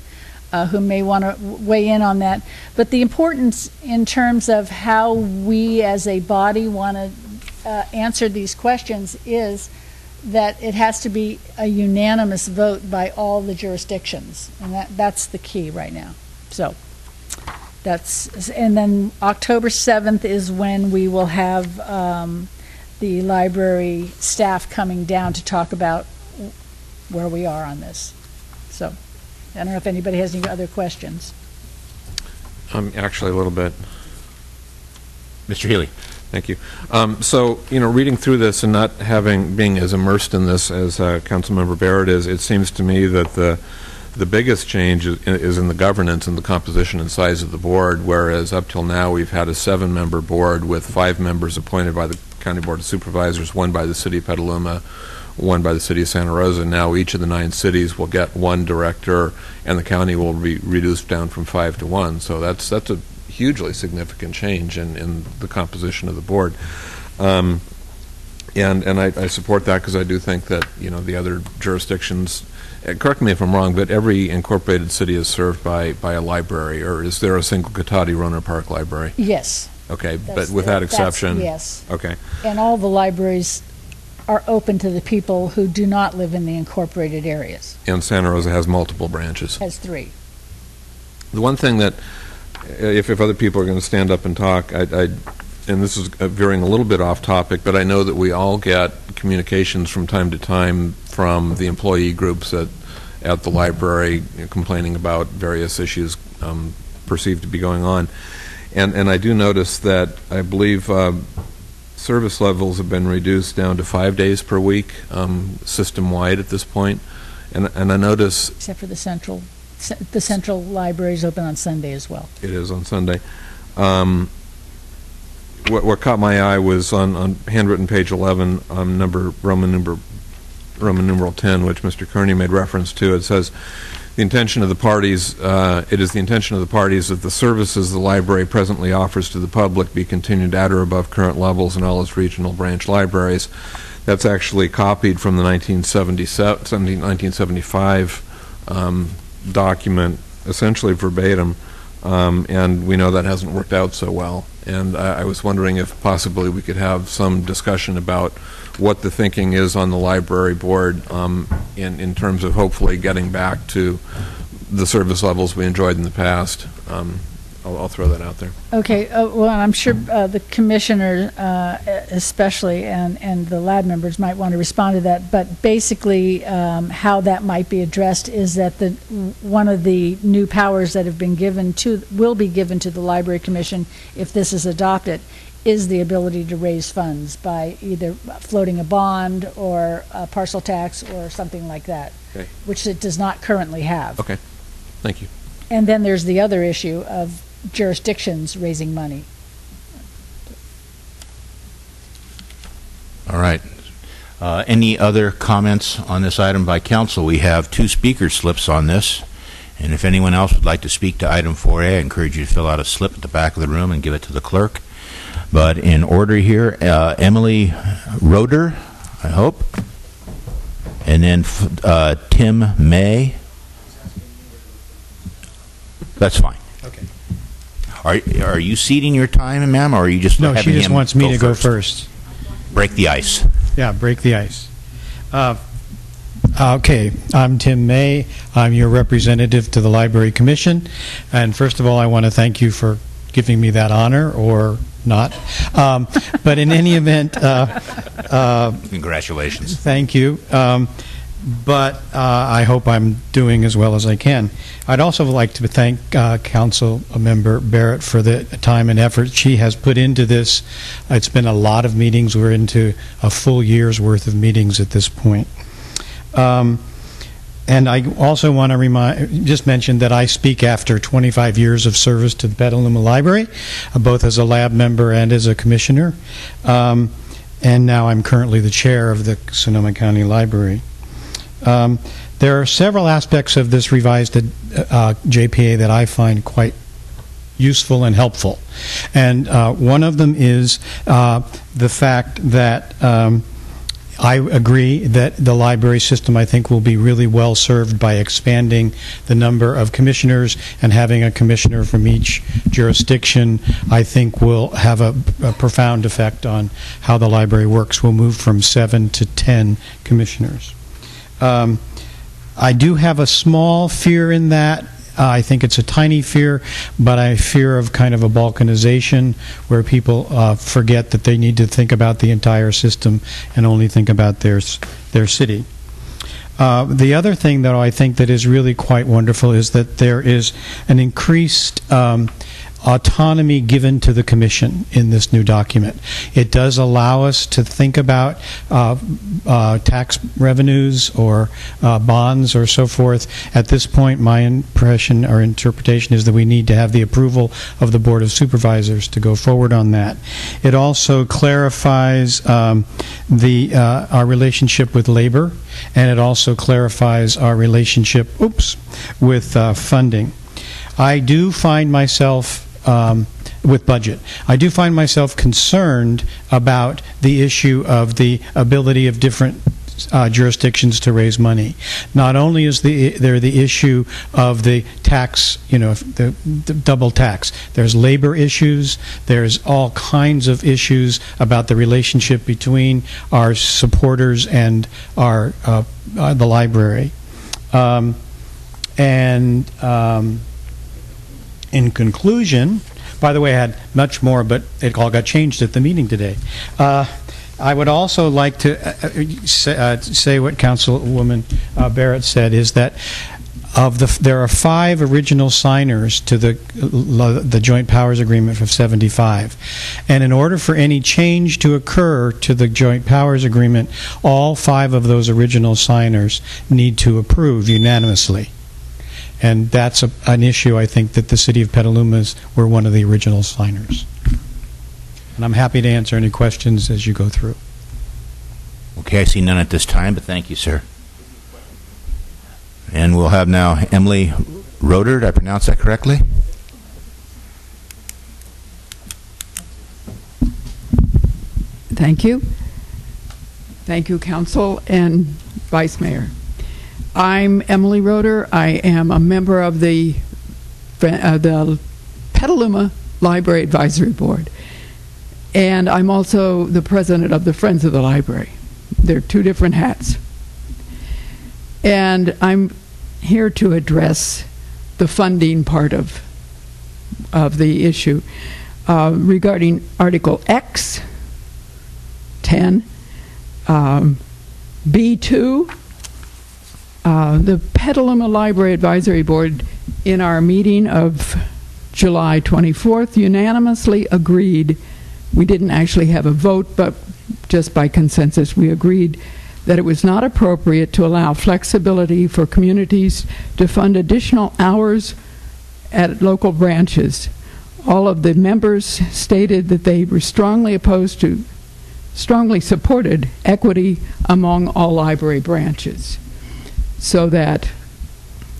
uh, who may want to weigh in on that. But the importance in terms of how we as a body want to uh, answer these questions is that it has to be a unanimous vote by all the jurisdictions, and that, that's the key right now. So that's, and then October seventh is when we will have um, the library staff coming down to talk about where we are on this. So I don't know if anybody has any other questions. Um, actually a little bit. Mister Healy. Thank you. Um, so, you know, reading through this and not having, being as immersed in this as uh, Councilmember Barrett is, it seems to me that the, the biggest change is, is in the governance and the composition and size of the board, whereas up till now we've had a seven-member board with five members appointed by the County Board of Supervisors, one by the City of Petaluma, one by the City of Santa Rosa. Now each of the nine cities will get one director, and the county will be reduced down from five to one. So that's, that's a hugely significant change in, in the composition of the board, um, and and I, I support that because I do think that, you know, the other jurisdictions, uh, correct me if I'm wrong, but every incorporated city is served by by a library, or is there a single Cotati Roner Park library? Yes. Okay, that's, but without exception. Yes. Okay. And all the libraries are open to the people who do not live in the incorporated areas. And Santa Rosa has multiple branches. Has three. The one thing that, If, if other people are going to stand up and talk, I, I, and this is veering a little bit off topic, but I know that we all get communications from time to time from the employee groups at, at the library, you know, complaining about various issues um, perceived to be going on. And, and I do notice that I believe uh, service levels have been reduced down to five days per week um, system-wide at this point. And, and I notice... Except for the central... The central library is open on Sunday as well. It is on Sunday. Um, what, what caught my eye was on, on handwritten page eleven, um, number Roman number Roman numeral ten, which Mister Kearney made reference to. It says, "The intention of the parties. Uh, it is the intention of the parties that the services the library presently offers to the public be continued at or above current levels in all its regional branch libraries." That's actually copied from the nineteen seventy-seven, nineteen seventy-five. Um, document, essentially verbatim, um, and we know that hasn't worked out so well. And I, I was wondering if possibly we could have some discussion about what the thinking is on the library board um, in, in terms of hopefully getting back to the service levels we enjoyed in the past. Um, I'll, I'll throw that out there. Okay. Uh, well, I'm sure uh, the commissioner uh, especially and, and the lab members might want to respond to that, but basically um, how that might be addressed is that the one of the new powers that have been given to, will be given to the Library Commission if this is adopted, is the ability to raise funds by either floating a bond or a parcel tax or something like that, okay, which it does not currently have. Okay. Thank you. And then there's the other issue of jurisdictions raising money. All right. Uh, any other comments on this item by council? We have two speaker slips on this, and if anyone else would like to speak to item four A, I encourage you to fill out a slip at the back of the room and give it to the clerk. But in order here, uh, Emily Roeder, I hope, and then uh, Tim May, That's fine. Okay. Are, are you ceding your time, ma'am, or are you just no, having him No, she just wants me go to go first. first. Break the ice. Yeah, break the ice. Uh, okay, I'm Tim May. I'm your representative to the Library Commission. And first of all, I want to thank you for giving me that honor, or not. Um, but in any event... Uh, uh, Congratulations. Thank you. Um, but uh, I hope I'm doing as well as I can. I'd also like to thank uh, Council Member Barrett for the time and effort she has put into this. It's been a lot of meetings. We're into a full year's worth of meetings at this point. Um, and I also want to remind, just mention that I speak after twenty-five years of service to the Petaluma Library, uh, both as a lab member and as a commissioner. Um, and now I'm currently the chair of the Sonoma County Library. Um, there are several aspects of this revised uh, J P A that I find quite useful and helpful, and uh, one of them is uh, the fact that um, I agree that the library system, I think, will be really well served by expanding the number of commissioners, and having a commissioner from each jurisdiction, I think, will have a, a profound effect on how the library works. We'll move from seven to ten commissioners. Um, I do have a small fear in that. Uh, I think it's a tiny fear, but I fear of kind of a balkanization where people uh, forget that they need to think about the entire system and only think about their, their city. Uh, the other thing, though, I think that is really quite wonderful is that there is an increased um, autonomy given to the Commission in this new document. It does allow us to think about uh, uh, tax revenues or uh, bonds or so forth. At this point, my impression or interpretation is that we need to have the approval of the Board of Supervisors to go forward on that. It also clarifies um, the uh, our relationship with labor, and it also clarifies our relationship, oops, with uh, funding. I do find myself um, with budget. I do find myself concerned about the issue of the ability of different uh, jurisdictions to raise money. Not only is the, there the issue of the tax, you know, the, the double tax. There's labor issues. There's all kinds of issues about the relationship between our supporters and our uh, uh, the library. Um, and um, in conclusion, by the way, I had much more, but it all got changed at the meeting today. Uh, I would also like to uh, say, uh, say what Councilwoman uh, Barrett said, is that of the, there are five original signers to the, the Joint Powers Agreement from seventy-five. And in order for any change to occur to the Joint Powers Agreement, all five of those original signers need to approve unanimously. And that's a, an issue, I think, that the City of Petaluma were one of the original signers. And I'm happy to answer any questions as you go through. Okay, I see none at this time, but thank you, sir. And we'll have now Emily Roeder. Did I pronounce that correctly? Thank you. Thank you, Council and Vice Mayor. I'm Emily Roeder. I am a member of the, uh, the Petaluma Library Advisory Board. And I'm also the president of the Friends of the Library. They're two different hats. And I'm here to address the funding part of, of the issue uh, regarding Article X, ten, um, B two, Uh, the Petaluma Library Advisory Board, in our meeting of July twenty-fourth, unanimously agreed. We didn't actually have a vote, but just by consensus, we agreed that it was not appropriate to allow flexibility for communities to fund additional hours at local branches. All of the members stated that they were strongly opposed to, strongly supported equity among all library branches. So that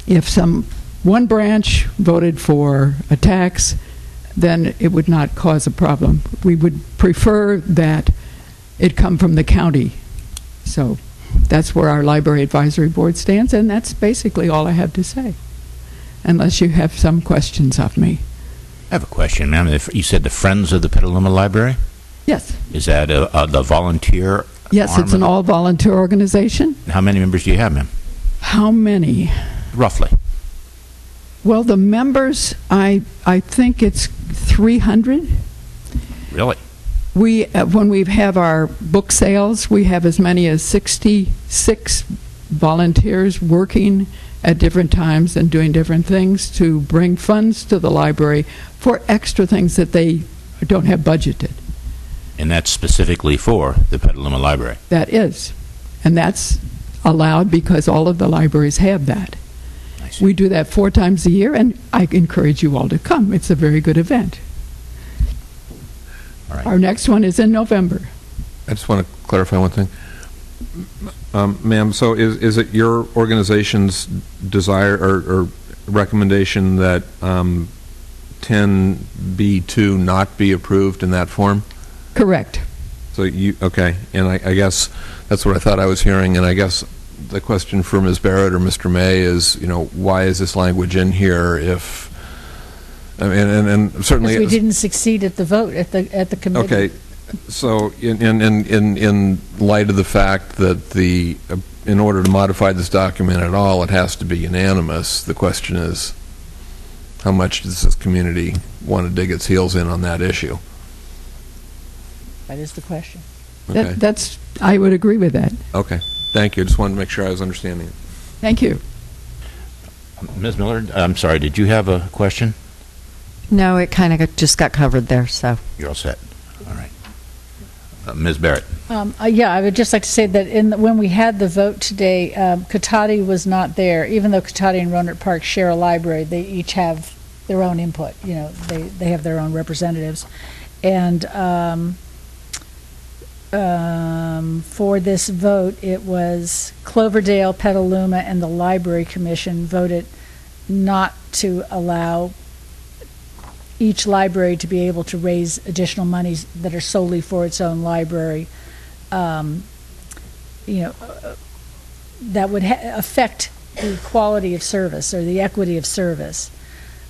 if some one branch voted for a tax, then it would not cause a problem. We would prefer that it come from the county. So that's where our Library Advisory Board stands, and that's basically all I have to say. unless you have some questions of me. I have a question, ma'am. You said the Friends of the Petaluma Library? Yes. Is that a, a, the volunteer? Yes, it's an all-volunteer organization. How many members do you have, ma'am? How many? Roughly. Well, the members, I I think it's three hundred. Really? We uh, when we have our book sales, we have as many as sixty-six volunteers working at different times and doing different things to bring funds to the library for extra things that they don't have budgeted. And that's specifically for the Petaluma Library? That is. And that's allowed because all of the libraries have that. We do that four times a year, and I encourage you all to come. It's a very good event. All right. Our next one is in November. I just want to clarify one thing. Um, ma'am, so is, is it your organization's desire or, or recommendation that um, ten B two not be approved in that form? Correct. So you, okay, and I, I guess that's what I thought I was hearing, and I guess the question for Miz Barrett or Mister May is, you know, why is this language in here if, I mean, and, and certainly we didn't succeed at the vote at the at the committee. Okay, so in in in in light of the fact that the uh, in order to modify this document at all, it has to be unanimous. The question is, how much does this community want to dig its heels in on that issue? That is the question. Okay. That, that's I would agree with that. Okay. Thank you. I just wanted to make sure I was understanding it. Thank you. Miz Miller, I'm sorry, did you have a question? No, it kind of just got covered there, so. You're all set. All right. Uh, Miz Barrett. Um, uh, yeah, I would just like to say that in the, when we had the vote today, um, Cotati was not there. Even though Cotati and Rohnert Park share a library, they each have their own input. You know, they, they have their own representatives. And... Um, Um, for this vote, it was Cloverdale, Petaluma, and the Library Commission voted not to allow each library to be able to raise additional monies that are solely for its own library. Um, you know, uh, that would ha affect the quality of service or the equity of service.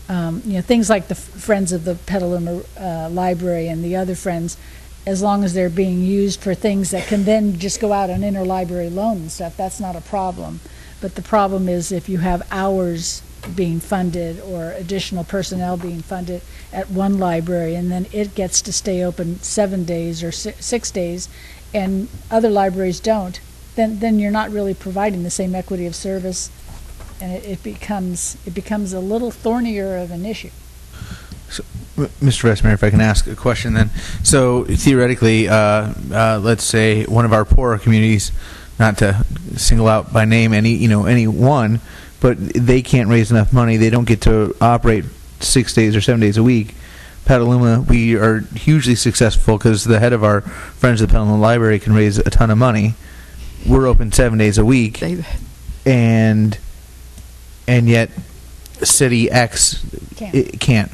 Um, you know, things like the Friends of the Petaluma uh, Library and the other Friends, as long as they're being used for things that can then just go out on interlibrary loan and stuff, that's not a problem. But the problem is if you have hours being funded or additional personnel being funded at one library and then it gets to stay open seven days or six days and other libraries don't, then, then you're not really providing the same equity of service, and it, it becomes, it becomes a little thornier of an issue. So, Mister Westmere, if I can ask a question then. So theoretically, uh, uh, let's say one of our poorer communities, not to single out by name any, you know, any one, but they can't raise enough money. They don't get to operate six days or seven days a week. Petaluma, we are hugely successful because the head of our Friends of the Petaluma Library can raise a ton of money. We're open seven days a week, and and yet City X can't. It can't.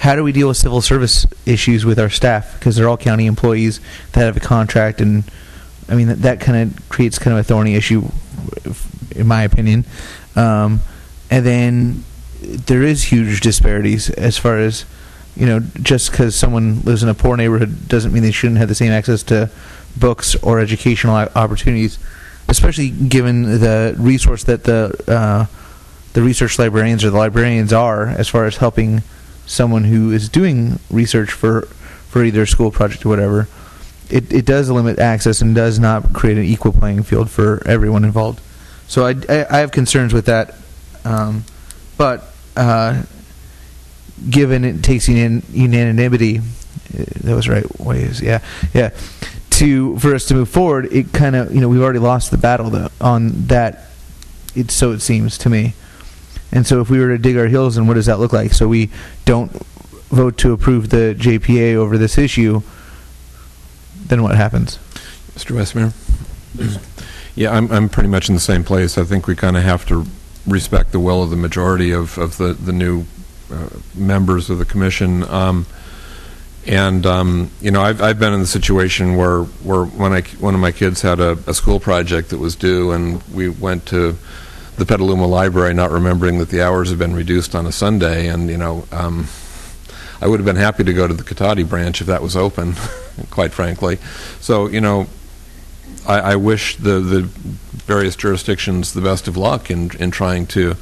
How do we deal with civil service issues with our staff? Because they're all county employees that have a contract, and I mean that, that kind of creates kind of a thorny issue, in my opinion. Um, and then there is huge disparities as far as, you know, just because someone lives in a poor neighborhood doesn't mean they shouldn't have the same access to books or educational opportunities, especially given the resource that the uh, the research librarians or the librarians are as far as helping someone who is doing research for for either a school project or whatever. It, it does limit access and does not create an equal playing field for everyone involved. So I, I, I have concerns with that. Um, but uh, given it takes unan unanimity, that was the right way, yeah, yeah, to, for us to move forward, it kind of, you know, we've already lost the battle though, on that, it, so it seems to me. And so if we were to dig our heels, and what does that look like? So we don't vote to approve the J P A over this issue, then what happens? Mister Westmere? Yeah, I'm, I'm pretty much in the same place. I think we kind of have to respect the will of the majority of, of the, the new uh, members of the commission. Um, and, um, you know, I've, I've been in the situation where, where when I, one of my kids had a, a school project that was due, and we went to the Petaluma Library not remembering that the hours have been reduced on a Sunday, and you know, um, I would have been happy to go to the Cotati branch if that was open, quite frankly. So you know, I, I wish the the various jurisdictions the best of luck in in trying to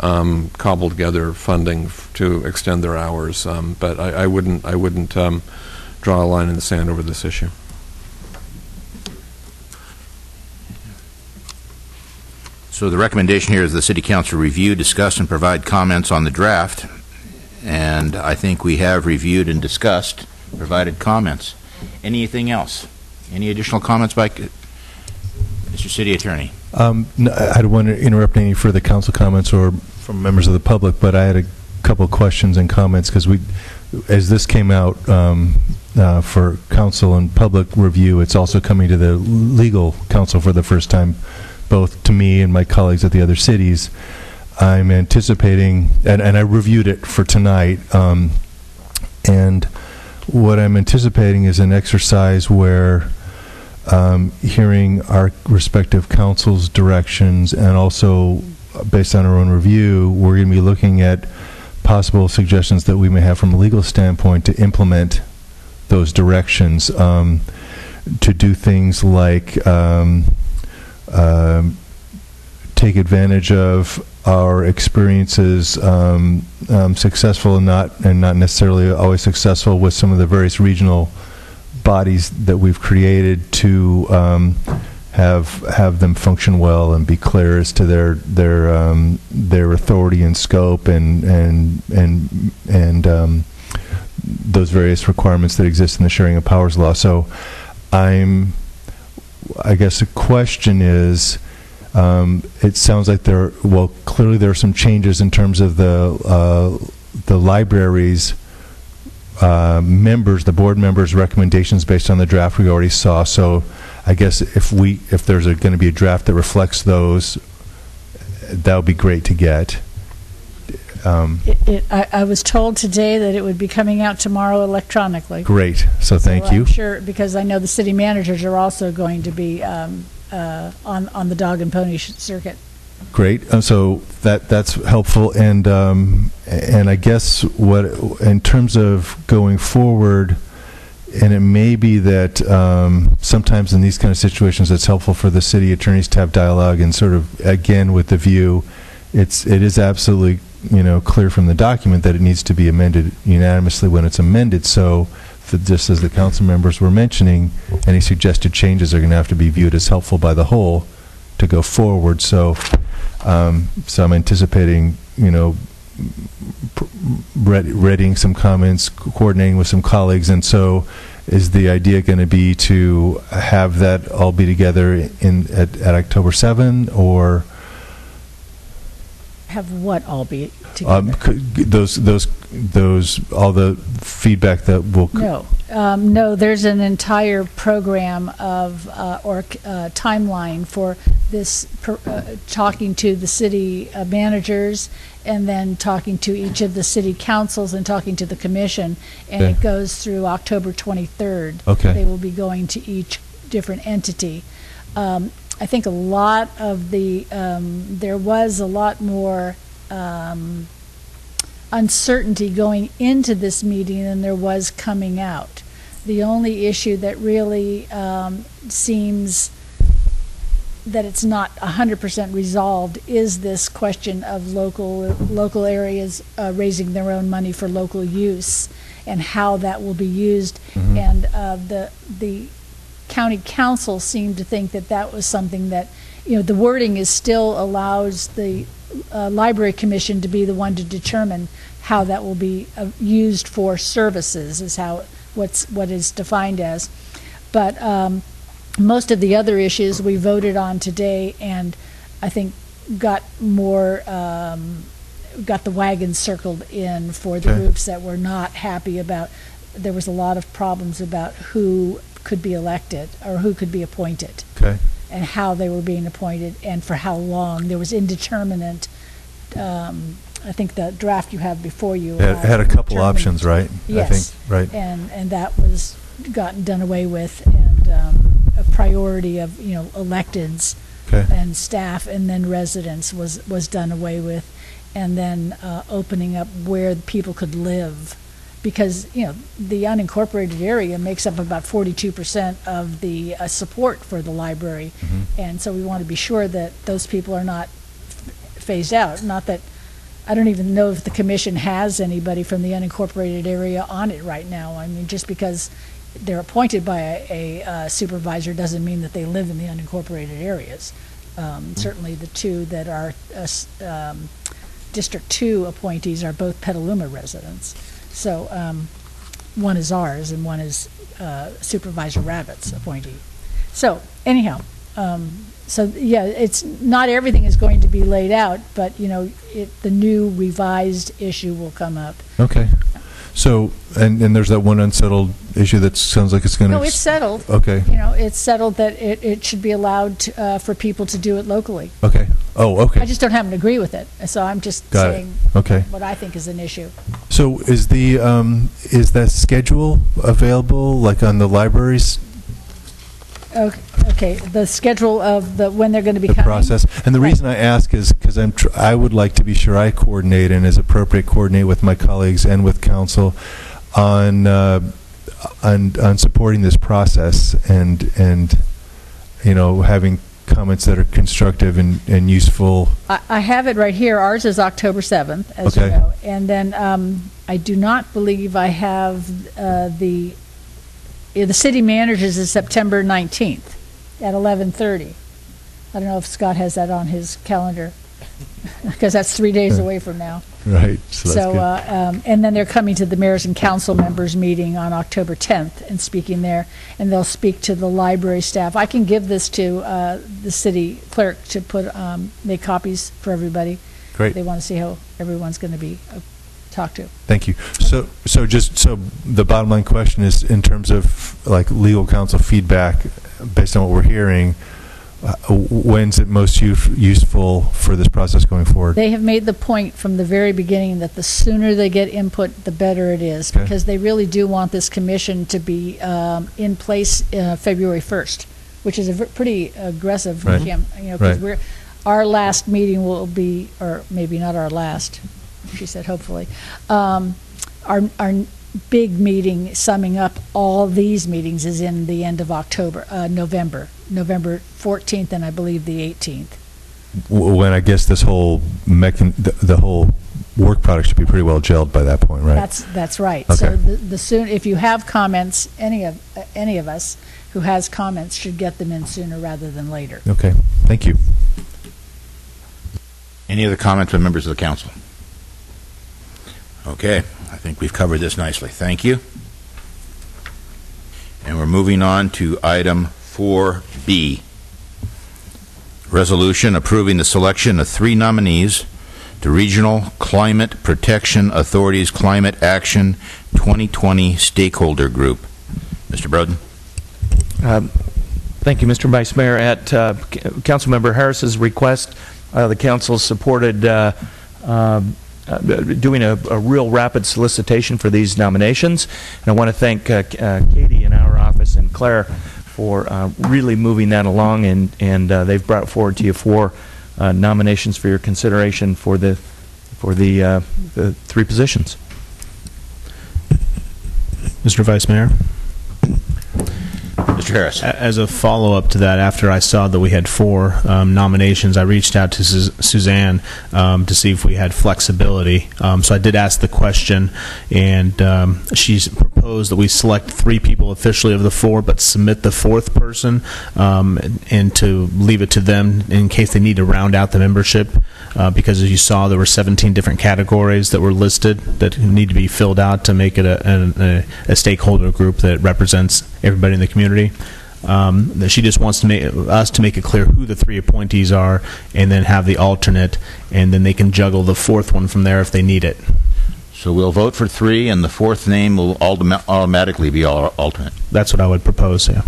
um, cobble together funding f to extend their hours. Um, but I, I wouldn't I wouldn't um, draw a line in the sand over this issue. So the recommendation here is the City Council review, discuss, and provide comments on the draft. And I think we have reviewed and discussed, provided comments. Anything else? Any additional comments by Mister City Attorney? Um, no, I don't want to interrupt any further council comments or from members of the public, but I had a couple of questions and comments because we, as this came out um, uh, for council and public review, it's also coming to the legal council for the first time, both to me and my colleagues at the other cities. I'm anticipating, and, and I reviewed it for tonight, um, and what I'm anticipating is an exercise where um, hearing our respective council's directions and also based on our own review, we're going to be looking at possible suggestions that we may have from a legal standpoint to implement those directions, um, to do things like um, Um, take advantage of our experiences, um, um, successful and not and not necessarily always successful, with some of the various regional bodies that we've created to um, have have them function well and be clear as to their their um, their authority and scope and and and and um, those various requirements that exist in the sharing of powers law. So I'm. I guess the question is, um, it sounds like there, well, clearly there are some changes in terms of the uh, the library's uh, members, the board members' recommendations based on the draft we already saw. So, I guess if we, if there's going to be a draft that reflects those, that would be great to get. Um, it, it, I, I was told today that it would be coming out tomorrow electronically. Great, so thank so you. I'm sure, because I know the city managers are also going to be um, uh, on on the dog and pony circuit. Great, um, so that that's helpful, and um, and I guess what in terms of going forward, and it may be that um, sometimes in these kind of situations, it's helpful for the city attorneys to have dialogue and sort of again with the view, it's it is absolutely. you know, clear from the document that it needs to be amended unanimously when it's amended. So, the, just as the council members were mentioning, any suggested changes are going to have to be viewed as helpful by the whole to go forward. So, um, so I'm anticipating, you know, read, reading some comments, coordinating with some colleagues, and so is the idea going to be to have that all be together in at, at October seventh, or? Have what all be together? Um, those, those, those, all the feedback that will. No, um, no. There's an entire program of uh, or uh, timeline for this, per, uh, talking to the city uh, managers, and then talking to each of the city councils, and talking to the commission, and okay. It goes through October twenty-third. Okay. They will be going to each different entity. Um, I think a lot of the, um, there was a lot more um, uncertainty going into this meeting than there was coming out. The only issue that really um, seems that it's not one hundred percent resolved is this question of local, local areas uh, raising their own money for local use and how that will be used. Mm-hmm. And uh, the, the county council seemed to think that that was something that, you know, the wording is still allows the uh, library commission to be the one to determine how that will be uh, used for services is how what's what is defined as. But um, most of the other issues we voted on today, and I think got more um, got the wagons circled in for the okay. groups that were not happy about. There was a lot of problems about who could be elected or who could be appointed, okay. and how they were being appointed and for how long. There was indeterminate. Um, I think the draft you have before you had, had a couple options, right? Yes, I think, right. And and that was gotten done away with, and um, a priority of you know electeds okay. and staff, and then residents was, was done away with, and then uh, opening up where people could live. Because, you know, the unincorporated area makes up about forty-two percent of the uh, support for the library. Mm-hmm. And so we want to be sure that those people are not phased out. Not that, I don't even know if the commission has anybody from the unincorporated area on it right now. I mean, just because they're appointed by a, a uh, supervisor doesn't mean that they live in the unincorporated areas. Um, mm-hmm. Certainly the two that are uh, um, District two appointees are both Petaluma residents. So um, one is ours and one is uh, Supervisor Rabbit's appointee. So anyhow, um, so yeah, it's not everything is going to be laid out, but you know, it, the new revised issue will come up. Okay. So and, and there's that one unsettled issue that sounds like it's going to. No, it's settled. Okay. You know, it's settled that it, it should be allowed to, uh, for people to do it locally. Okay. Oh, okay. I just don't happen to agree with it, so I'm just Got saying okay. what I think is an issue. So is the um, is that schedule available, like on the library's? Okay, okay. The schedule of the when they're going to be the coming? Process. And the right. reason I ask is because I'm tr I would like to be sure I coordinate and, as appropriate, coordinate with my colleagues and with council on uh, on on supporting this process and and you know having. Comments that are constructive and, and useful. I, I have it right here. Ours is October seventh, as okay. you know. And then um, I do not believe I have uh, the, the city manager's is September nineteenth at eleven thirty. I don't know if Scott has that on his calendar because that's three days away from now. Right. So, so that's uh, good. Um, and then they're coming to the mayors and council members meeting on October tenth and speaking there, and they'll speak to the library staff. I can give this to uh, the city clerk to put um, make copies for everybody. Great. They want to see how everyone's going to be uh, talked to. Thank you. So, so just so the bottom line question is in terms of like legal counsel feedback, based on what we're hearing. Uh, when's it most use useful for this process going forward? They have made the point from the very beginning that the sooner they get input, the better it is, okay. because they really do want this commission to be um, in place uh, February first, which is a v pretty aggressive right. camp, you know, because right. we're our last meeting will be, or maybe not our last, she said hopefully, um, our, our big meeting summing up all these meetings is in the end of October, uh, November. November fourteenth and I believe the eighteenth. When I guess this whole mechan the, the whole work product should be pretty well gelled by that point, right? That's that's right. Okay. So the, the soon if you have comments, any of uh, any of us who has comments should get them in sooner rather than later. Okay, thank you. Any other comments from members of the council? Okay, I think we've covered this nicely. Thank you. And we're moving on to item four B, resolution approving the selection of three nominees to Regional Climate Protection Authority's Climate Action twenty twenty Stakeholder Group. Mister Broden. Um, thank you, Mister Vice Mayor. At uh, Councilmember Harris's request, uh, the council supported uh, uh, Uh, doing a, a real rapid solicitation for these nominations, and I want to thank uh, uh, Katie in our office and Claire for uh, really moving that along, and and uh, they've brought forward to you four uh, nominations for your consideration for the for the, uh, the three positions. Mister Vice Mayor. Mister Harris. As a follow-up to that, after I saw that we had four um, nominations, I reached out to Su Suzanne um, to see if we had flexibility. Um, so I did ask the question, and um, she's proposed that we select three people officially of the four, but submit the fourth person um, and, and to leave it to them in case they need to round out the membership, uh, because as you saw, there were seventeen different categories that were listed that need to be filled out to make it a, a, a stakeholder group that represents everybody in the community. Um, that she just wants to make, us to make it clear who the three appointees are, and then have the alternate, and then they can juggle the fourth one from there if they need it. So we'll vote for three, and the fourth name will automatically be our alternate. That's what I would propose, yeah.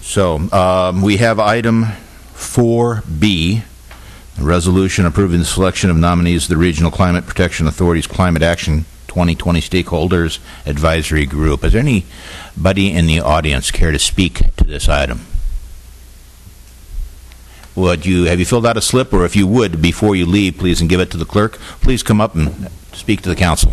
So um, we have item four B, the resolution approving the selection of nominees to the Regional Climate Protection Authority's Climate Action twenty twenty Stakeholders Advisory Group. Is there anybody in the audience care to speak to this item? Would you have you filled out a slip, or if you would, before you leave, please, and give it to the clerk, please come up and speak to the council.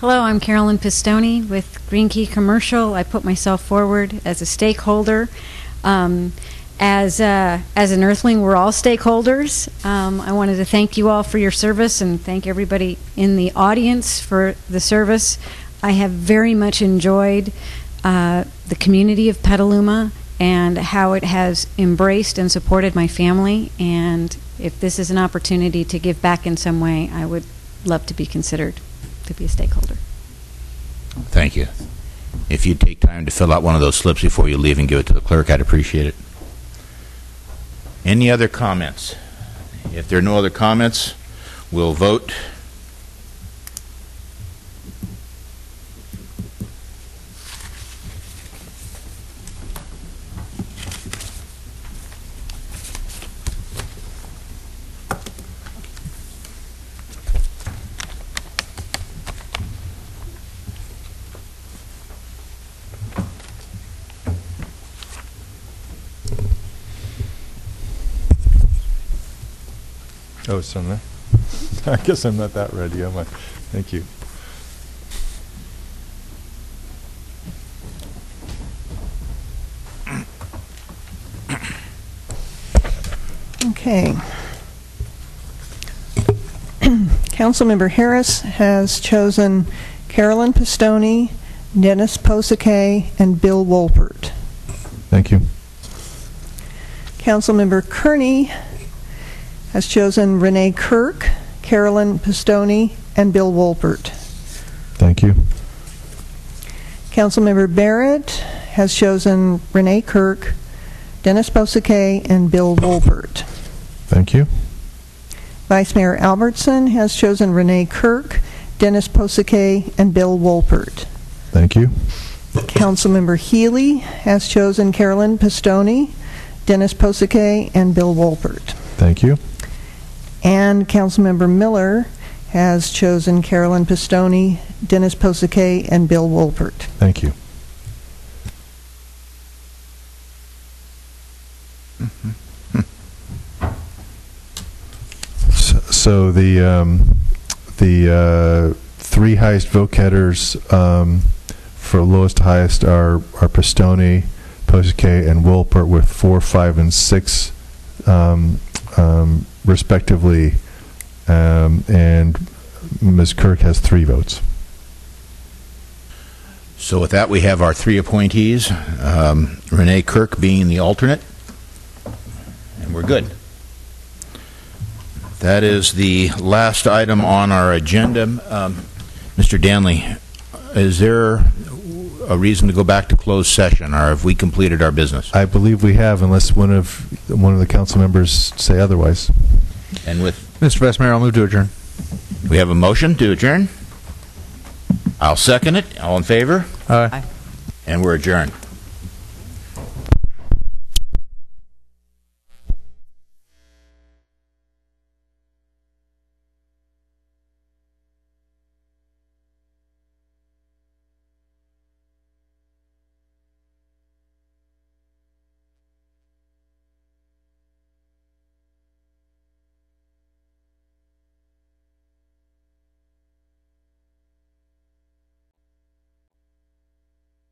Hello, I'm Carolyn Pistone with Green Key Commercial. I put myself forward as a stakeholder. Um, as, uh, as an Earthling, we're all stakeholders. Um, I wanted to thank you all for your service and thank everybody in the audience for the service. I have very much enjoyed uh, the community of Petaluma and how it has embraced and supported my family. And if this is an opportunity to give back in some way, I would love to be considered to be a stakeholder. Thank you. If you'd take time to fill out one of those slips before you leave and give it to the clerk, I'd appreciate it. Any other comments? If there are no other comments, we'll vote. Oh, it's on there. I guess I'm not that ready, am I? Thank you. Okay. Councilmember Harris has chosen Carolyn Pistone, Dennis Posake, and Bill Wolpert. Thank you. Councilmember Kearney has chosen Renee Kirk, Carolyn Pistone, and Bill Wolpert. Thank you. Councilmember Barrett has chosen Renee Kirk, Dennis Posake, and Bill Wolpert. Thank you. Vice Mayor Albertson has chosen Renee Kirk, Dennis Posake, and Bill Wolpert. Thank you. Councilmember Healy has chosen Carolyn Pistone, Dennis Posake, and Bill Wolpert. Thank you. And Councilmember Miller has chosen Carolyn Pistone, Dennis Posake, and Bill Wolpert. Thank you. Mm-hmm. So, so the um, the uh, three highest vote getters um, for lowest highest are are Pistone, Posake, and Wolpert with four, five, and six. Um, um, respectively, um, and Miz Kirk has three votes. So with that, we have our three appointees, um, Renee Kirk being the alternate, and we're good. That is the last item on our agenda. Um, Mister Danley, is there a reason to go back to closed session, or have we completed our business? I believe we have, unless one of one of the council members say otherwise. And with Mister Vice Mayor, I'll move to adjourn. We have a motion to adjourn. I'll second it. All in favor? Aye. Aye. And we're adjourned.